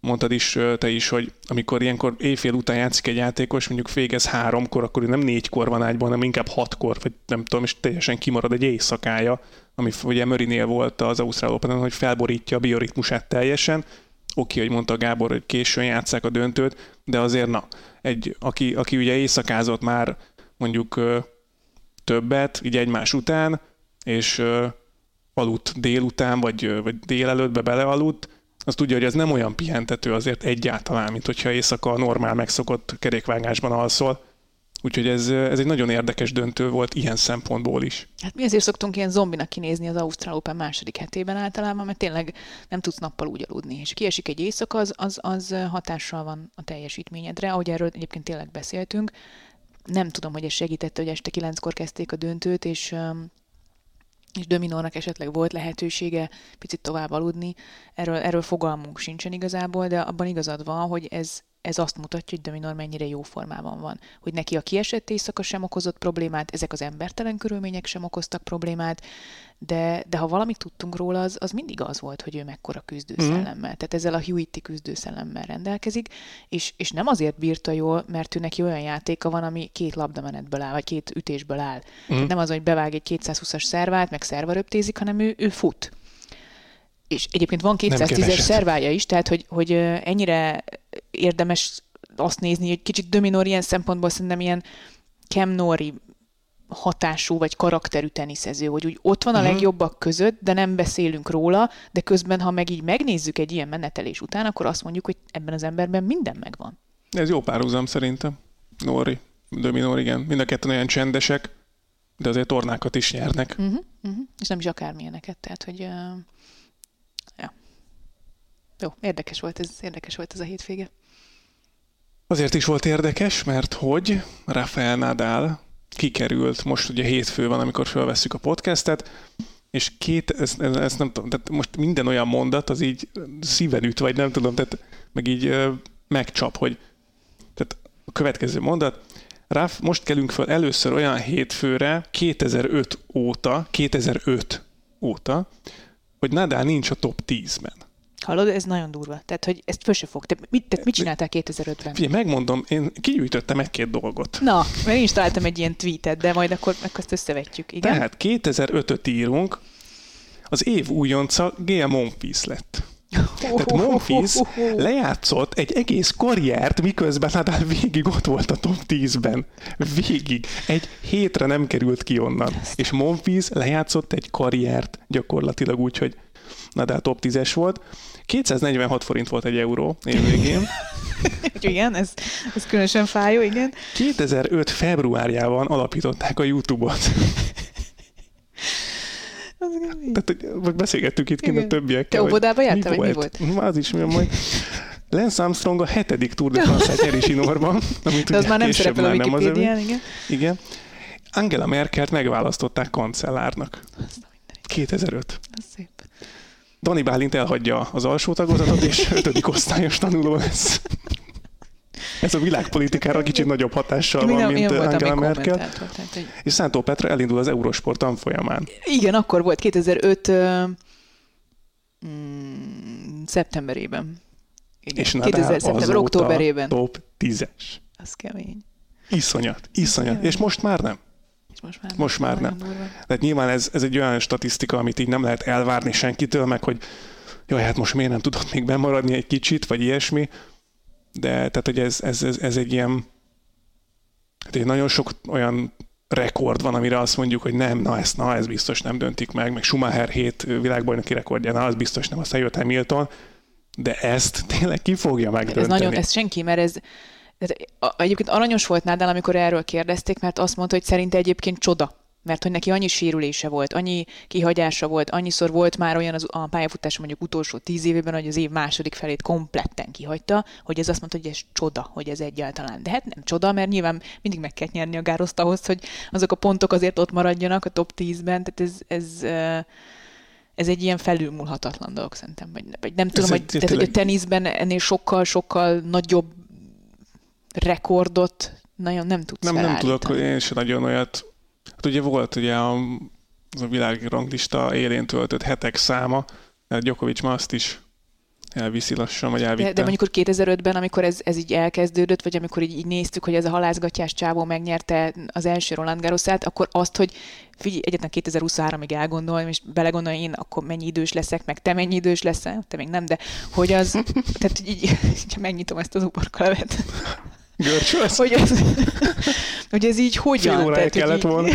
mondtad is te is, hogy amikor ilyenkor éjfél után játszik egy játékos, mondjuk végez 3-kor, akkor nem 4-kor van ágyban, hanem inkább 6-kor, vagy nem tudom, és teljesen kimarad egy éjszakája, ami ugye Murraynél volt az Ausztrál Openen, hogy felborítja a bioritmusát teljesen. Oké, hogy mondta Gábor, hogy későn játsszák a döntőt, de azért aki ugye éjszakázott már mondjuk többet, így egymás után, és aludt délután, vagy délelőttbe belealudt, az tudja, hogy ez nem olyan pihentető azért egyáltalán, mint hogyha éjszaka normál megszokott kerékvágásban alszol. Úgyhogy ez egy nagyon érdekes döntő volt ilyen szempontból is. Hát mi azért szoktunk ilyen zombinak kinézni az Ausztrál Open második hetében általában, mert tényleg nem tudsz nappal úgy aludni. És kiesik egy éjszaka, az hatással van a teljesítményedre, ahogy erről egyébként tényleg beszéltünk. Nem tudom, hogy ez segítette, hogy este 9-kor kezdték a döntőt, és De Minaurnak esetleg volt lehetősége picit tovább aludni. Erről fogalmunk sincsen igazából, de abban igazad van, hogy ez azt mutatja, hogy De Minaur mennyire jó formában van. Hogy neki a kiesett éjszaka sem okozott problémát, ezek az embertelen körülmények sem okoztak problémát, de ha valamit tudtunk róla, az mindig az volt, hogy ő mekkora küzdőszellemmel. Tehát ezzel a Hewitt-i küzdőszellemmel rendelkezik, és nem azért bírta jól, mert ő neki olyan játéka van, ami 2 labdamenetből áll, vagy 2 ütésből áll. Tehát nem az, hogy bevág egy 220-as szervát, meg szervaröptézik, hanem ő fut. És egyébként van 210-es szervája is, tehát hogy ennyire érdemes azt nézni, hogy kicsit De Minaur ilyen szempontból szerintem ilyen Cam Norrie hatású vagy karakterű teniszező, hogy úgy ott van a legjobbak között, de nem beszélünk róla, de közben, ha meg így megnézzük egy ilyen menetelés után, akkor azt mondjuk, hogy ebben az emberben minden megvan. Ez jó párhuzam szerintem. Norrie, De Minaur, igen. Mind a ketten olyan csendesek, de azért tornákat is nyernek. És nem is akármilyeneket, tehát hogy... Jó, érdekes volt ez a hétvége. Azért is volt érdekes, mert hogy Rafael Nadal kikerült, most ugye hétfő van, amikor felvesszük a podcastet, és ezt nem tudom, tehát most minden olyan mondat, az így szíven üt, vagy nem tudom, tehát meg így megcsap, hogy tehát a következő mondat, most kelünk fel először olyan hétfőre 2005 óta, hogy Nadal nincs a top 10-ben. Hallod, ez nagyon durva. Tehát, hogy ezt föl se fog. Tehát mit csináltál 2005-ben? Figyelj, megmondom, én kigyűjtöttem 1-2 dolgot. Na, mert én is találtam egy ilyen tweetet, de majd akkor ezt összevetjük, igen? Tehát 2005-öt írunk, az év újonca Gaël Monfils lett. Tehát Monfils lejátszott egy egész karriert, miközben Nadal végig ott volt a top 10-ben. Végig. Egy hétre nem került ki onnan. És Monfils lejátszott egy karriert gyakorlatilag úgy, hogy Nadal top 10-es volt. 246 forint volt egy euró évvégén. Igen, ez különösen fájó, igen. 2005 februárjában alapították a YouTube-ot. Tehát beszélgettük itt kint a többiekkel. Te óvodába jártál, vagy mi volt? Az is milyen majd. Lance Armstrong a 7. Tour de France-át Nyeri Zsinórban. De az már nem szerepel a Wikipédián, igen. Igen. Angela Merkelt megválasztották kancellárnak. 2005. Az szép. Dani Bálint elhagyja az alsó tagozatot, és 5. osztályos tanuló lesz. Ez a világpolitikára kicsit nagyobb hatással van, mint Angela Merkel. Tehát, és Szántó Petra elindul az Eurosport tanfolyamán. Igen, akkor volt 2005 szeptemberében. Igen, és Nadal azóta top 10-es. Az kemény. Iszonyat. És most már nem. Most már nem. Tehát nyilván ez egy olyan statisztika, amit így nem lehet elvárni senkitől, meg hogy jaj, hát most miért nem tudott még bemaradni egy kicsit, vagy ilyesmi. De tehát, hogy ez egy ilyen, hát egy nagyon sok olyan rekord van, amire azt mondjuk, hogy nem, ez biztos nem döntik meg Schumacher 7 világbajnoki rekordja, az biztos nem, aztán jött Hamilton, de ezt tényleg ki fogja megdönteni. Ez senki, mert ez... Egyébként aranyos volt Nadal, amikor erről kérdezték, mert azt mondta, hogy szerinte egyébként csoda. Mert hogy neki annyi sérülése volt, annyi kihagyása volt, annyiszor volt már olyan a pályafutása mondjuk utolsó 10 évében, hogy az év második felét kompletten kihagyta, hogy ez azt mondta, hogy ez csoda, hogy ez egyáltalán. De hát nem csoda, mert nyilván mindig meg kell nyerni a gároszt ahhoz, hogy azok a pontok azért ott maradjanak a top 10-ben, tehát ez egy ilyen felülmúlhatatlan dolog szerintem. Vagy nem tudom, hogy a teniszben ennél sokkal-sokkal nagyobb rekordot nagyon nem tudsz felállítani. Nem tudok, én sem nagyon olyat. Hát ugye volt ugye az a világranglista élén töltött hetek száma, mert Djokovic ma azt is elviszi lassan, vagy elvitte. De mondjuk 2005-ben, amikor ez így elkezdődött, vagy amikor így néztük, hogy ez a halászgatyás csávó megnyerte az első Roland Garrosát, akkor azt, hogy figyelj, egyetlen 2023-ig elgondolom, és belegondolom, én akkor mennyi idős leszek, meg te mennyi idős leszel, te még nem, de hogy az, tehát így megnyitom ezt az uborkalevet. Görcsölsz? Hogy ez így hogyan? Fél órája kellett volna.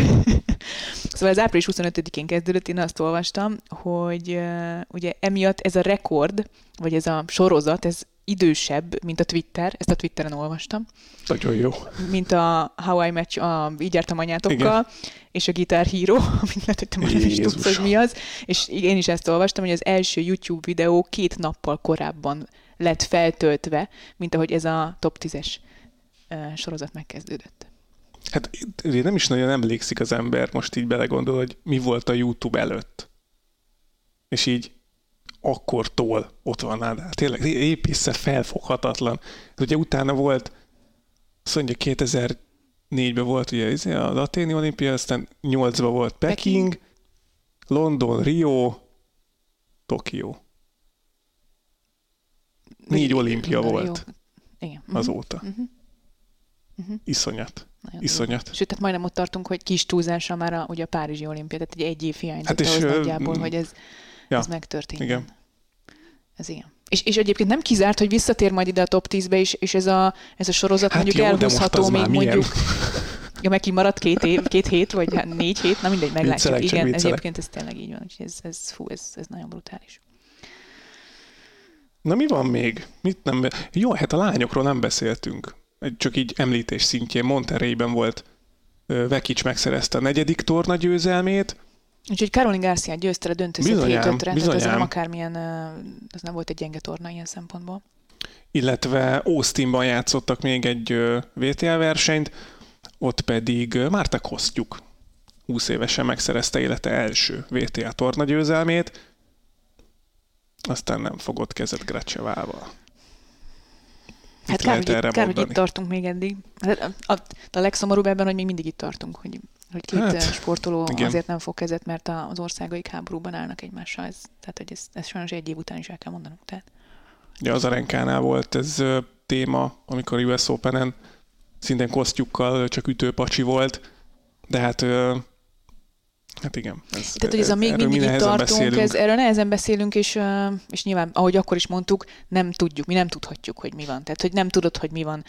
Szóval az április 25-én kezdődött, én azt olvastam, hogy ugye emiatt ez a rekord, vagy ez a sorozat, ez idősebb, mint a Twitter. Ezt a Twitteren olvastam. Nagyon jó. Mint a How I Met, így jártam anyátokkal, és a Guitar Hero, amit lehet, hogy te már nem is tudsz, hogy mi az. És én is ezt olvastam, hogy az első YouTube videó 2 nappal korábban lett feltöltve, mint ahogy ez a top 10-es sorozat megkezdődött. Hát nem is nagyon emlékszik az ember, most így belegondol, hogy mi volt a YouTube előtt. És így akkortól ott van Nadal. Tényleg épp felfoghatatlan. Hát ugye utána volt, azt mondja, 2004-ben volt ugye az Athéni Olimpia, aztán 2008-ban volt Peking, London, Rio, Tokió. 4 olimpia volt azóta. Iszonyat. Sőt, tehát majdnem ott tartunk, hogy kis túlzása már ugye a Párizsi olimpia, tehát egy év hiányzott ahhoz nagyjából, hogy ez megtörtént. Igen. Ez ilyen. És egyébként nem kizárt, hogy visszatér majd ide a top 10-be is, és ez a sorozat mondjuk elhúzható még mondjuk... Ja, meg kimaradt 2 hét, vagy 4 hét, na mindegy, meglátjuk. Igen, egyébként ez tényleg így van, úgyhogy ez nagyon brutális. Na mi van még? Mit nem... Jó, hát a lányokról nem beszéltünk. Csak így említés szintjén Monterreyben volt, Vekic megszerezte a 4. torna győzelmét. Úgyhogy Caroline Garciát győzte a döntőszett 7-5-re, tehát ez nem akármilyen, ez nem volt egy gyenge torna ilyen szempontból. Illetve Austinban játszottak még egy VTL versenyt, ott pedig Márta Kostyuk 20 évesen megszerezte élete első VTL torna győzelmét, aztán nem fogott kezet Gracevával. Hát kár, hogy itt tartunk még eddig. A legszomorúbb ebben, hogy még mindig itt tartunk, hogy 2 sportoló azért nem fog kezet, mert az országaik háborúban állnak egymással. Tehát, hogy ez sajnos egy év után is el kell mondanunk. Tehát. Ja, az arenkánál volt ez téma, amikor US Openen szintén Kostyukkal csak ütőpacsi volt, de hát igen. Tehát, hogy ez a még mindig itt tartunk, erről nehezen beszélünk, és nyilván, ahogy akkor is mondtuk, nem tudjuk, mi nem tudhatjuk, hogy mi van. Tehát, hogy nem tudod, hogy mi van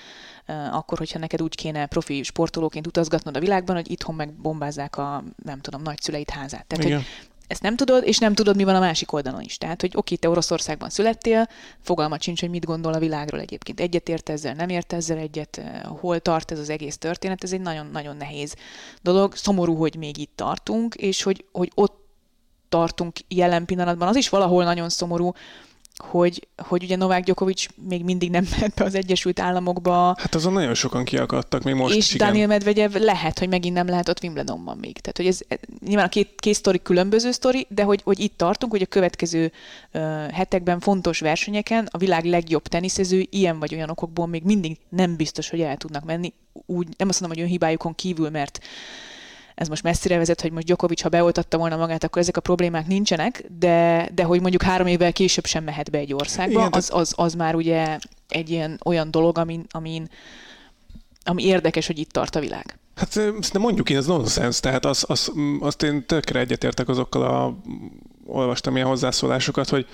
akkor, hogyha neked úgy kéne profi sportolóként utazgatnod a világban, hogy itthon megbombázzák a, nem tudom, nagyszüleid házát. Tehát, igen. Hogy ezt nem tudod, és nem tudod, mi van a másik oldalon is. Tehát, hogy oké, te Oroszországban születtél, fogalmat sincs, hogy mit gondol a világról egyébként. Egyet ért ezzel, nem ért ezzel egyet, hol tart ez az egész történet, ez egy nagyon-nagyon nehéz dolog. Szomorú, hogy még itt tartunk, és hogy ott tartunk jelen pillanatban. Az is valahol nagyon szomorú, hogy ugye Novák Djokovic még mindig nem ment be az Egyesült Államokba. Hát azon nagyon sokan kiakadtak, még most is. És Daniel Medvedev lehet, hogy megint nem lehet ott Wimbledonban még. Tehát, hogy ez nyilván a két sztori különböző sztori, de hogy itt tartunk, hogy a következő hetekben fontos versenyeken a világ legjobb teniszező ilyen vagy olyan okokból még mindig nem biztos, hogy el tudnak menni. Úgy, nem azt mondom, hogy önhibájukon kívül, mert ez most messzire vezet, hogy most Djokovic, ha beoltatta volna magát, akkor ezek a problémák nincsenek, de hogy mondjuk 3 évvel később sem mehet be egy országba, igen, az már ugye egy ilyen olyan dolog, ami érdekes, hogy itt tart a világ. Hát szerintem mondjuk én, ez nonsens, tehát azt én tökre egyetértek azokkal olvastam ilyen hozzászólásokat, hogy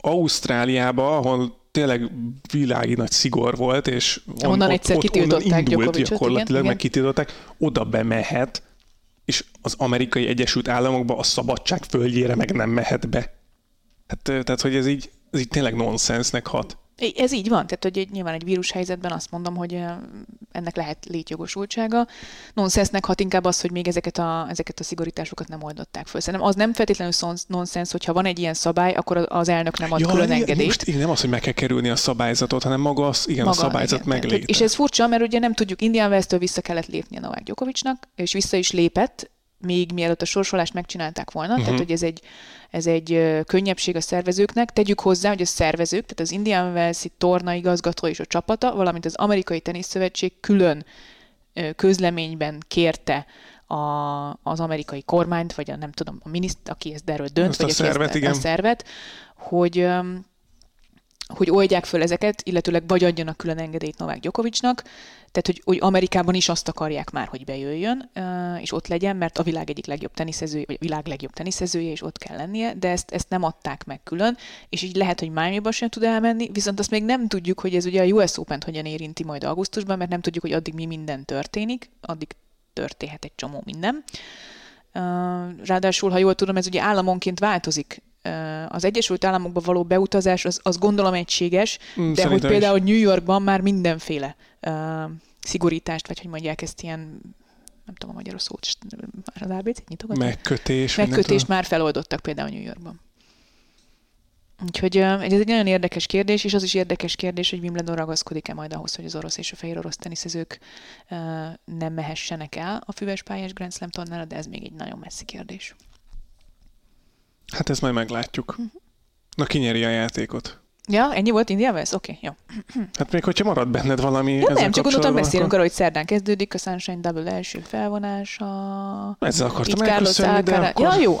Ausztráliába, ahol tényleg világi nagy szigor volt, és onnan indult gyakorlatilag, meg kitiltották, oda bemehet, és az amerikai Egyesült Államokba, a szabadság földjére meg nem mehet be. Hát, tehát, hogy ez így tényleg nonsensnek hat. Ez így van, tehát hogy nyilván egy vírushelyzetben azt mondom, hogy ennek lehet létjogosultsága. Nonsensnek hat inkább az, hogy még ezeket a szigorításokat nem oldották föl. Szerintem az nem feltétlenül nonsens, hogyha van egy ilyen szabály, akkor az elnök nem ad külön engedést. Most nem az, hogy meg kell kerülni a szabályzatot, hanem maga a szabályzat meglépte. És ez furcsa, mert ugye nem tudjuk, Indian Wells-től vissza kellett lépni a Novák Djokovicnak, és vissza is lépett, még mielőtt a sorsolást megcsinálták volna, tehát hogy ez egy könnyebbség a szervezőknek. Tegyük hozzá, hogy a szervezők, tehát az Indian Wells-i tornaigazgató és a csapata, valamint az Amerikai Teniszszövetség külön közleményben kérte az amerikai kormányt, vagy a miniszter, aki ezt erről dönt, vagy a szervet, hogy oldják föl ezeket, illetőleg vagy adjanak külön engedélyt Novák Djokovicnak, tehát hogy Amerikában is azt akarják már, hogy bejöjjön, és ott legyen, mert a világ egyik legjobb teniszezője, vagy a világ legjobb teniszezője, és ott kell lennie, de ezt nem adták meg külön, és így lehet, hogy Miami-ba sem tud elmenni, viszont azt még nem tudjuk, hogy ez ugye a US Open-t hogyan érinti majd augusztusban, mert nem tudjuk, hogy addig mi minden történik, addig történhet egy csomó minden. Ráadásul, ha jól tudom, ez ugye államonként változik. Az Egyesült Államokba való beutazás az gondolom egységes, de hogy például New Yorkban már mindenféle szigorítást, vagy hogy mondják ezt ilyen, nem tudom a magyar szót, már az ABC-t nyitogatni? Megkötést már feloldottak például New Yorkban. Úgyhogy ez egy nagyon érdekes kérdés, és az is érdekes kérdés, hogy Wimbledon ragaszkodik-e majd ahhoz, hogy az orosz és a fehér orosz teniszezők nem mehessenek el a füvespályás Grand Slam tornára, de ez még egy nagyon messzi kérdés. Hát ezt majd meglátjuk. Na, ki nyeri a játékot? Ja, ennyi volt Indian Wells? Oké, jó. Hát még hogyha marad benned valami ezzel kapcsolatban. Nem, csak gondoltam, beszélünk arra, hogy szerdán kezdődik a Sunshine Double első felvonása. Ezzel akartam elköszönni, de akkor... Ja, jó,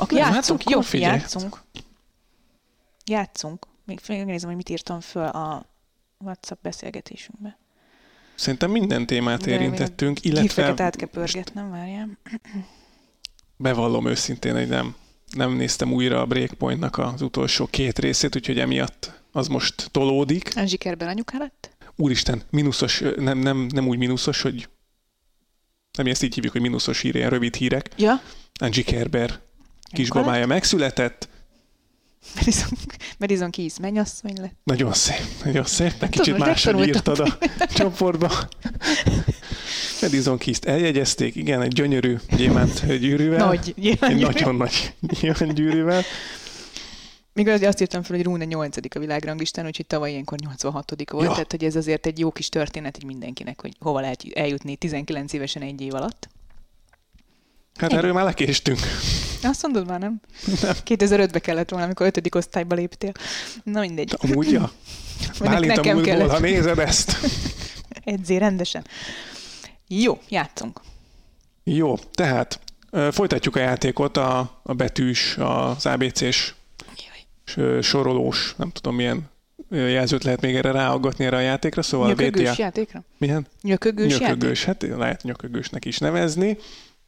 játszunk. Még nézem, hogy mit írtam föl a WhatsApp beszélgetésünkbe. Szerintem minden témát érintettünk, illetve... Hírfeket át kell pörgetnem, várjál. Bevallom őszintén, hogy nem néztem újra a Breakpointnak az utolsó 2 részét, úgyhogy emiatt az most tolódik. Angelique Kerber anyuká lett? Úristen, mínuszos, nem úgy mínuszos, hogy... Nem, ezt így hívjuk, hogy mínuszos hír, ilyen rövid hírek. Ja. Angelique Kerber kisbabája megszületett. Madison Keys mennyasszony lett. Nagyon szép. Egy kicsit máshogy írtad a csoportba. Madison Keys-t eljegyezték, igen, egy gyönyörű gyémánt gyűrűvel. Nagyon nagy gyémánt gyűrűvel. Még azt írtam fel, hogy Rune 8. a világranglistán, úgyhogy tavaly ilyenkor 86. volt, ja. Tehát hogy ez azért egy jó kis történet így mindenkinek, hogy hova lehet eljutni 19 évesen egy év alatt. Hát erről már lekéstünk. Azt mondod már, nem? 2005-ben kellett volna, amikor 5. osztályba léptél. Na mindegy. Amúgy, ja. Bálint a múltból, ha nézed ezt. Edzél rendesen. Jó, játszunk. Jó, tehát folytatjuk a játékot a betűs, az ABC-s sorolós, nem tudom milyen jelzőt lehet még erre ráaggatni erre a játékra. Szóval nyökögős játékra? Milyen? Nyökögős játék? Hát lehet nyökögősnek is nevezni.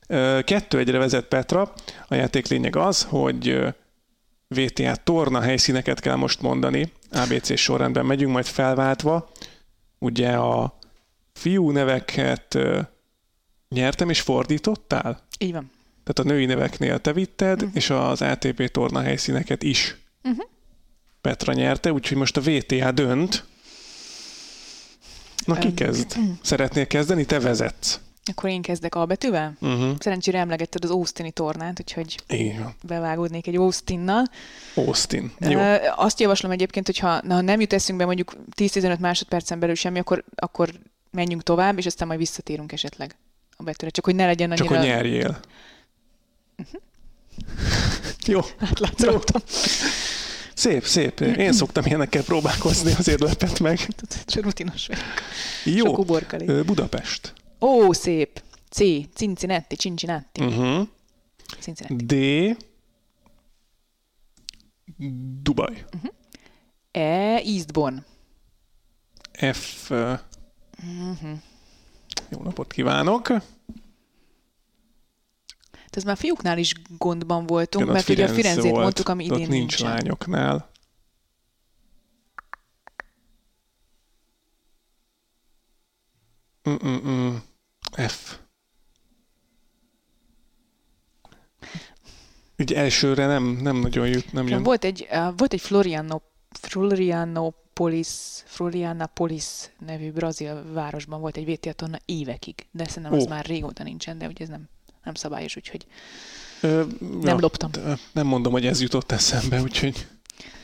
2-1-re vezet Petra. A játék lényeg az, hogy VTA torna helyszíneket kell most mondani. ABC sorrendben megyünk, majd felváltva. Ugye a fiú neveket nyertem és fordítottál? Így van. Tehát a női neveknél te vitted, és az ATP torna helyszíneket is. Petra nyerte, úgyhogy most a VTA dönt. Na, ki kezd? Szeretnél kezdeni? Te vezetsz. Akkor én kezdek A betűvel? Uh-huh. Szerencsére emlegetted az Austini tornát, úgyhogy bevágódnék egy Austinnal. Austin, jó. Azt javaslom egyébként, hogy ha nem jut eszünk be mondjuk 10-15 másodpercen belül semmi, akkor menjünk tovább, és aztán majd visszatérünk esetleg a betűre. Csak hogy ne legyen annyira... Csak hogy nyerjél. Uh-huh. Jó. Átlátszottam. Szép, szép. Én szoktam ilyenekkel próbálkozni, azért lepett meg. Csak rutinos vagyok. Jó. Sok uborkali. Budapest. Ó, szép. C. Cincinnati. Uh-huh. Cincinnati. D. Dubaj. Uh-huh. E. Eastbourne. F. Uh-huh. Jó napot kívánok. Tehát már fiúknál is gondban voltunk, igen, mert ugye a Firenzét volt, mondtuk, ami idén nincs lányoknál. F. Ugye elsőre nem nagyon jut. Nem jön. Volt egy Florianopolis nevű brazil városban volt egy VTA torna évekig, de szerintem az már régóta nincsen, de ugye ez nem szabályos, úgyhogy nem loptam. Nem mondom, hogy ez jutott eszembe, úgyhogy...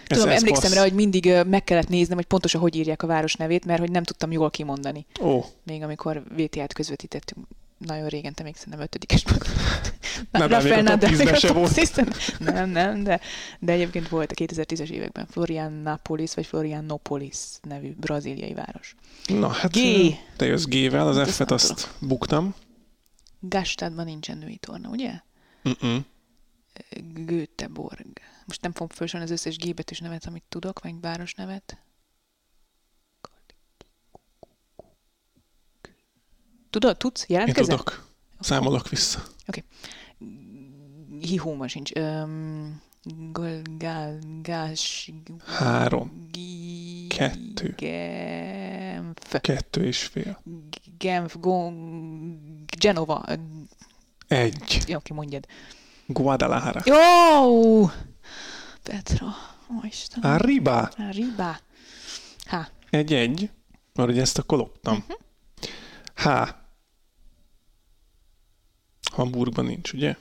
Tudom, emlékszem rá, hogy mindig meg kellett néznem, hogy pontosan hogy írják a város nevét, mert hogy nem tudtam jól kimondani. Még amikor VTA-t közvetítettünk, nagyon régen, te még szerintem 5-es volt. Rafael Nadal még a top 10-ben. Nem, de egyébként volt a 2010-es években Florianopolis, vagy Florianopolis nevű braziliai város. Na hát, te jössz G-vel, az F-et azt buktam. Gastadban nincsen női torna, ugye? Göteborg. Most nem fogom felsorolni az összes G-betűs nevet, amit tudok, vagy város nevet. Tudsz? Jelentkezel? Én tudok. Számolok vissza. Oké. Hihóma sincs. Golgálgás... 3. 2. Genf. 2,5. Genf. Genova. 1. Jó, ki mondjad. Guadalajara. Jó! Petra. Isten. Arriba. H. 1-1. Már ugye ezt akkor loptam. Uh-huh. H. Hamburgban nincs, ugye?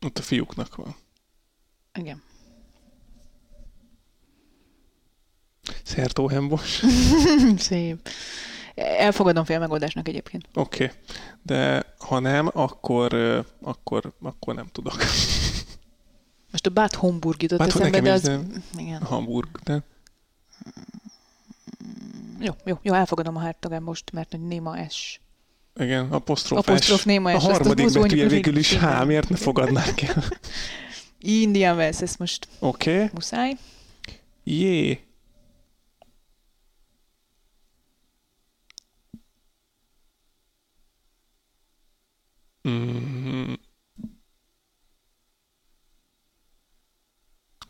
Ott a fiúknak van. Igen. Szertóhembos. Szép. Elfogadom fél megoldásnak egyébként. Oké. De ha nem, akkor nem tudok. Most a Bad Homburg jutott eszembe, de az... Igen. Hamburg, de... Jó, elfogadom a hátogán most, mert hogy néma S. Igen, apostrof néma S. A harmadik betűje végül is H, miért ne fogadnánk el? Indian Wells, ez most muszáj. Jé.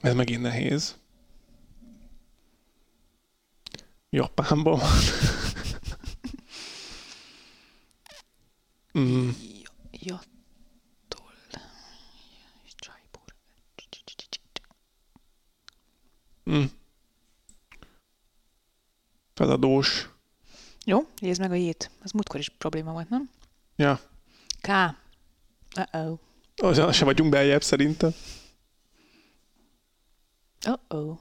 Ez megint nehéz. Japánban van. Jattól. Csajbúr. Feladós. Jó, nézd meg a jét. Az múltkor is probléma volt, nem? Ja. K. Uh-oh. Se vagyunk beljebb szerintem. Uh-oh.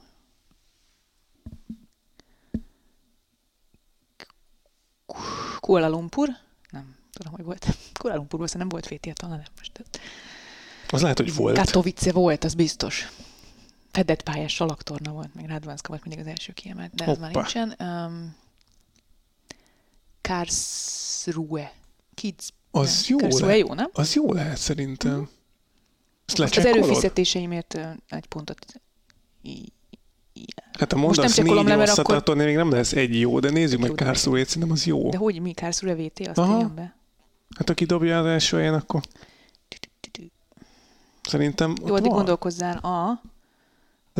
Kuala Lumpur? Nem tudom, hogy volt. Kuala Lumpurban nem volt VTA-torna, nem most. Az lehet, hogy volt. Katowice volt, az biztos. Fedett pályás salaktorna volt, meg Radwanska volt mindig az első kiemelt, de ez már nincsen. Karlsruhe. Kids. Az jó lehet. Az jó lehet szerintem. Mm-hmm. Az erőfizetéseimért egy pontot... Hát a mondasz 4 rosszat, attól még nem lesz 1 jó, de nézzük meg Kárszúrét, szerintem az jó. De hogy mi? Kárszúr VT? Azt írjam be. Hát aki dobja az első helyen, akkor... Szerintem ott van. Jó, addig gondolkozzál a...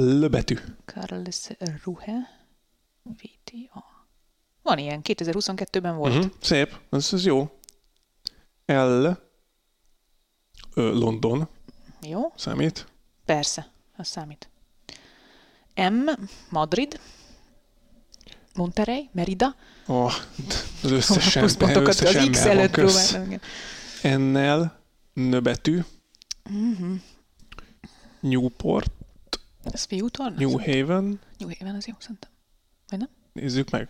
L betű. Karlsruhe VTA. Van ilyen, 2022-ben volt. Uh-huh, szép, ez jó. L. London. Jó. Számít? Persze, az számít. M. Madrid. Monterrey, Merida? Az összes ember, van köz. Ennel, nöbetű, Newport, New Haven. New Haven az jó, szerintem. Vagy nem? Nézzük meg.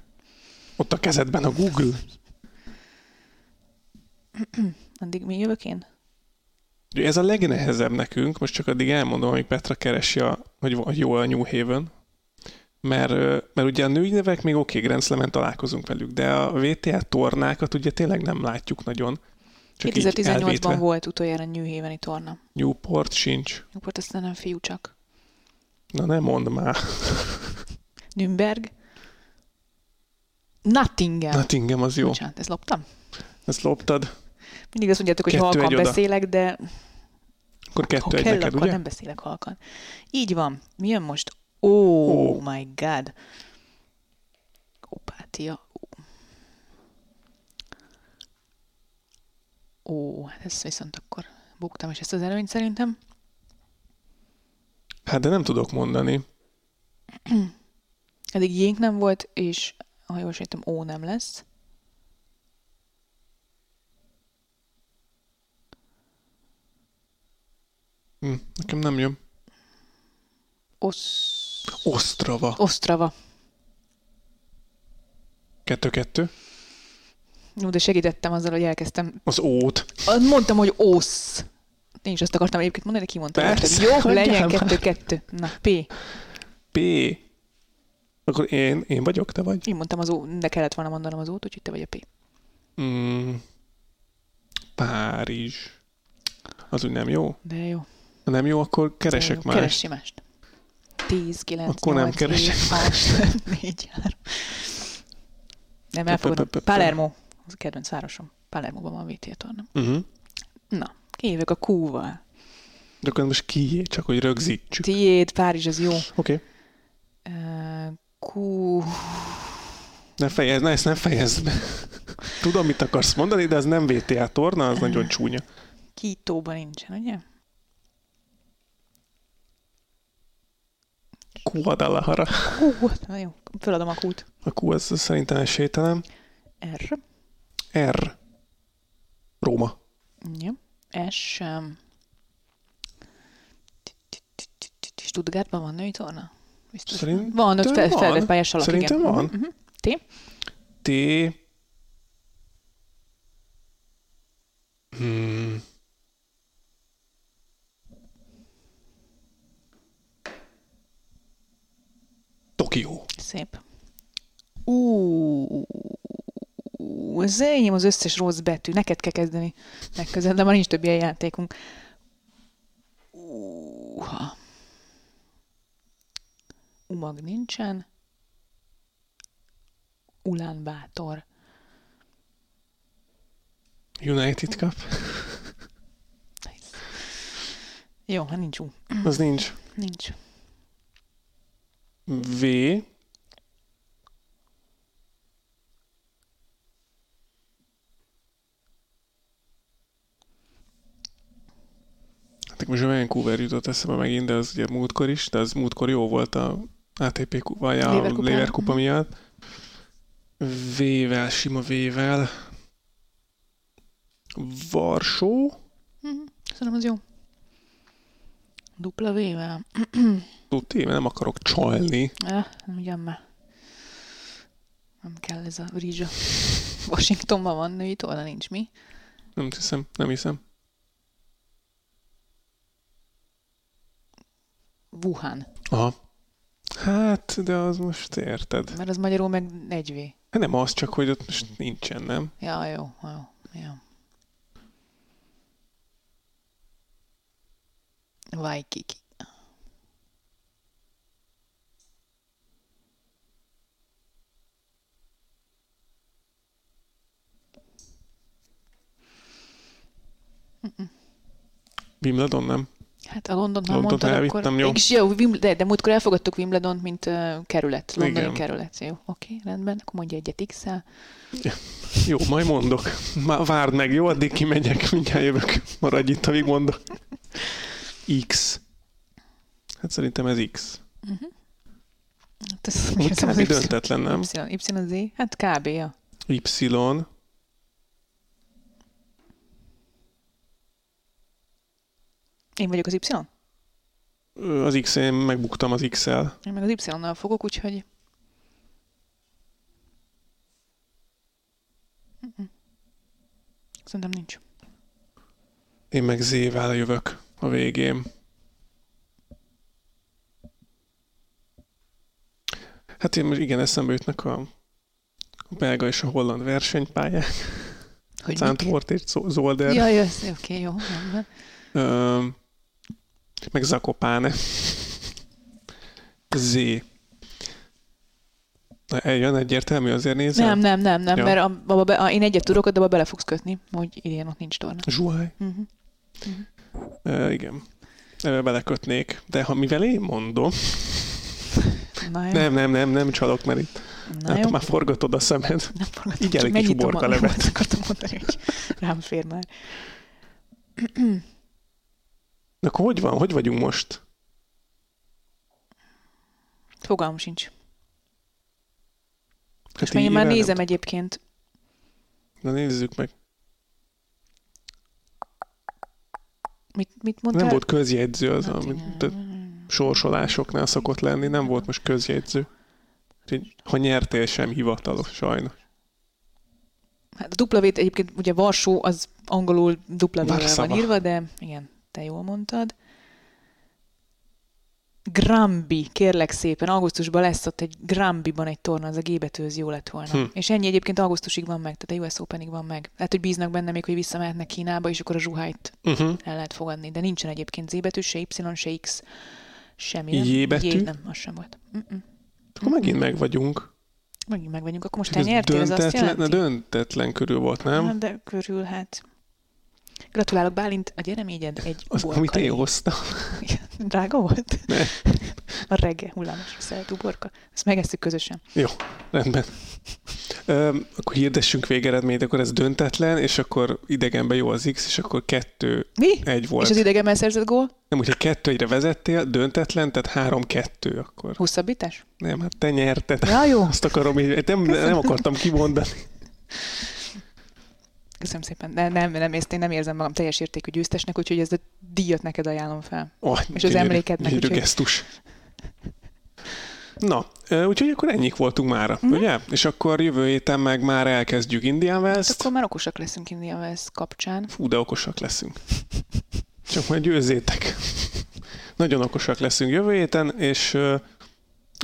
Ott a kezedben a Google. Addig mi jövök én? Ez a legnehezebb nekünk, most csak addig elmondom, amíg Petra keresi, hogy jól a New Haven. Mert ugye a női nevek még oké, Grand Slamen találkozunk velük, de a WTA tornákat ugye tényleg nem látjuk nagyon. 2018-ban volt utoljára a New Haven-i torna. Newport sincs. Newport aztán nem fiú csak. Na nem mondd már. Nürnberg. Nottingham. Nottingham az jó. Bocsánat, ezt loptam? Ezt loptad. Mindig azt mondjátok, hogy halkan beszélek, de akkor kettő egy neked, ugye? Akkor nem beszélek halkan. Így van. Mi jön most? Oh my god. Opátia. Hát ezt viszont akkor buktam, és ezt az előnyt szerintem. Hát de nem tudok mondani. Eddig jénk nem volt, és ha jól sejtem, ó nem lesz. Nekem nem jön. Osztrava. Osztrava. 2-2. Jó, de segítettem azzal, hogy elkezdtem. Az ót. Mondtam, hogy osz. Én is azt akartam egyébként mondani, de kimondtam. Persze, jó, legyen 2-2. Na, P. Akkor én vagyok, te vagy? Én mondtam az ó, de kellett volna mondanom az ót, úgyhogy te vagy a P. Párizs. Az úgy nem jó? De jó. Ha nem jó, akkor keresek mást. Keresi mást. 10-9-8-7-8-4-3. Akkor nem keresek mást. 4-3. Nem elfogadom. Palermo. Az a kedvenc városom. Palermoban van VTA torna. Na, évek a Q-val. De akkor most kié, csak hogy rögzítsük. Tiéd, Párizs, az jó. Oké. Q... Ne fejezd, na ezt nem fejezd be. Tudom, mit akarsz mondani, de az nem VTA torna, az nagyon csúnya. Kítóban nincsen, ugye? Guadalajara. Na jó, föladom a Q-t. A Q az szerintem esélytelen. R. Róma. Jó. S. Stuttgartban van női torna? Szerintem van. Van, ott felvett pályás alak. Szerintem van. T. Tokió. Szép. Az enyém az összes rossz betű. Neked kell kezdeni legközelebb, de már nincs több ilyen játékunk. Umag nincsen. Ulánbátor. United Cup. Nice. Jó, hát nincs U. Az nincs. Nincs. V. Hát most a Vancouver jutott eszembe megint, de az ugye múltkor is, de az múltkor jó volt a ATP kupa, vagy a Lever kupa miatt. V-vel, sima V-vel. Varsó. Szerintem az jó. Dupla V-vel. Tuti, mert nem akarok csalni. Nem ugyan már. Nem kell ez a rizsa. Washingtonban van női torna, nincs mi. Nem hiszem. Wuhan. Aha. Hát, de az most érted. Mert az magyarul meg 4V. Hát nem az, csak hogy ott most nincsen, nem? Ja, jó. Waikiki. Wimbledon, nem? Hát a Londont már mondtad, elvittem, akkor... És jó, de múltkor elfogadtuk Wimbledont, mint kerület. Londoni kerület. Jó, oké, rendben. Akkor mondja egyet X-el. Jó, majd mondok. Várd meg, jó? Addig kimegyek, mindjárt jövök. Maradj itt, amíg mondok. X. Hát szerintem ez X. Ez mi az az döntetlen, nem? YZ? Hát kb. Ja. Y. Én vagyok az Y? Az X, én megbuktam az X-el. Én meg az Y-nal fogok, úgyhogy... Szerintem nincs. Én meg Z-vel jövök a végén. Hát én most igen, eszembe jutnak a belga és a holland versenypályák. Zandvoort és Zolder. Jaj, jössz, oké, jó. Meg Zakopáne. Z. Eljön egyértelmű, azért nézem? Nem, ja. Mert én egyet tudok, de abba bele fogsz kötni, hogy idén ott nincs torna. Zsuhaj? Igen. Ebbe belekötnék, de ha mivel én mondom... Nem csalok, mert itt hát, már forgatod a szemed. Nem forgatom, csak megint akartam mondani, hogy rám fér már. Na akkor hogy van? Hogy vagyunk most? Fogalmam sincs. Hát én már nézem egyébként. Na nézzük meg. Mit mondtál? Nem volt közjegyző az, amit... sorsolásoknál szokott lenni, nem volt most közjegyző. Úgyhogy, ha nyertél, sem hivatalos, sajnos. Hát a duplavét egyébként, ugye Varsó, az angolul duplavével van írva, de igen, te jól mondtad. Granby, kérlek szépen, augusztusban lesz ott egy Granbyban egy torna, az a G-betűhöz jó lett volna. És ennyi egyébként augusztusig van meg, tehát a US Openig van meg. Lehet, hogy bíznak benne még, hogy visszamehetnek Kínába, és akkor a zsuhájt el lehet fogadni. De nincsen egyébként Z-betű, se Y, se X, semmi. J-betű? Nem, az sem volt. Akkor megint meg vagyunk. Akkor most te nyertél, ez azt jelenti? Döntetlen körül volt, nem? Na, de körül, hát... Gratulálok, Bálint, a gyereményed egy uborkai. Amit én hoztam. Drága volt? Ne. A reggel hullámos szeret uborka. Ezt megesszük közösen. Jó, rendben. Akkor hirdessünk végeredményt, akkor ez döntetlen, és akkor idegenben jó az X, és akkor 2-1 volt. És az idegenben szerzett gól? Nem, úgyhogy 2-1-re vezettél, döntetlen, tehát 3-2 akkor. Hosszabbítás? Nem, hát te nyerted. Ja, jó. Azt akarom, nem akartam kimondani. Köszönöm szépen. Én nem érzem magam teljes értékű győztesnek, úgyhogy ezt a díjat neked ajánlom fel. És az emlékednek. Gyönyörű gesztus. Na, úgyhogy akkor ennyik voltunk mára, ugye? És akkor jövő héten meg már elkezdjük Indian Wells-t. Hát akkor már okosak leszünk Indian Wells kapcsán. Fú, de okosak leszünk. Csak majd győzzétek. Nagyon okosak leszünk jövő héten, és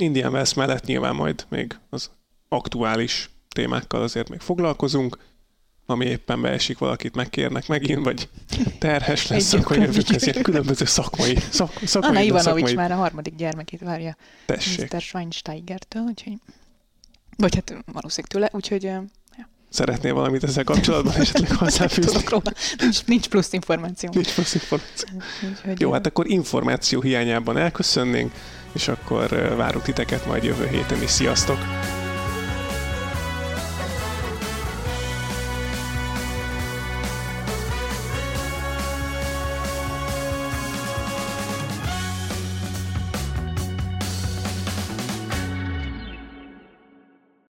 Indian Wells mellett nyilván majd még az aktuális témákkal azért még foglalkozunk. Ami éppen beesik, valakit megkérnek megint, vagy terhes lesz, akkor jövünk az ilyen különböző szakmai. Anna Ivanovics már a harmadik gyermekét várja. Tessék. Mr. Schweinsteigertől, úgyhogy... Vagy hát valószínűleg tőle, úgyhogy... Ja. Szeretnél valamit ezzel kapcsolatban esetleg hozzáfűzni? Tudok róla. Nincs plusz információ. Úgyhogy jó, hát akkor információ hiányában elköszönnénk, és akkor várunk titeket majd jövő héten is. Sziasztok!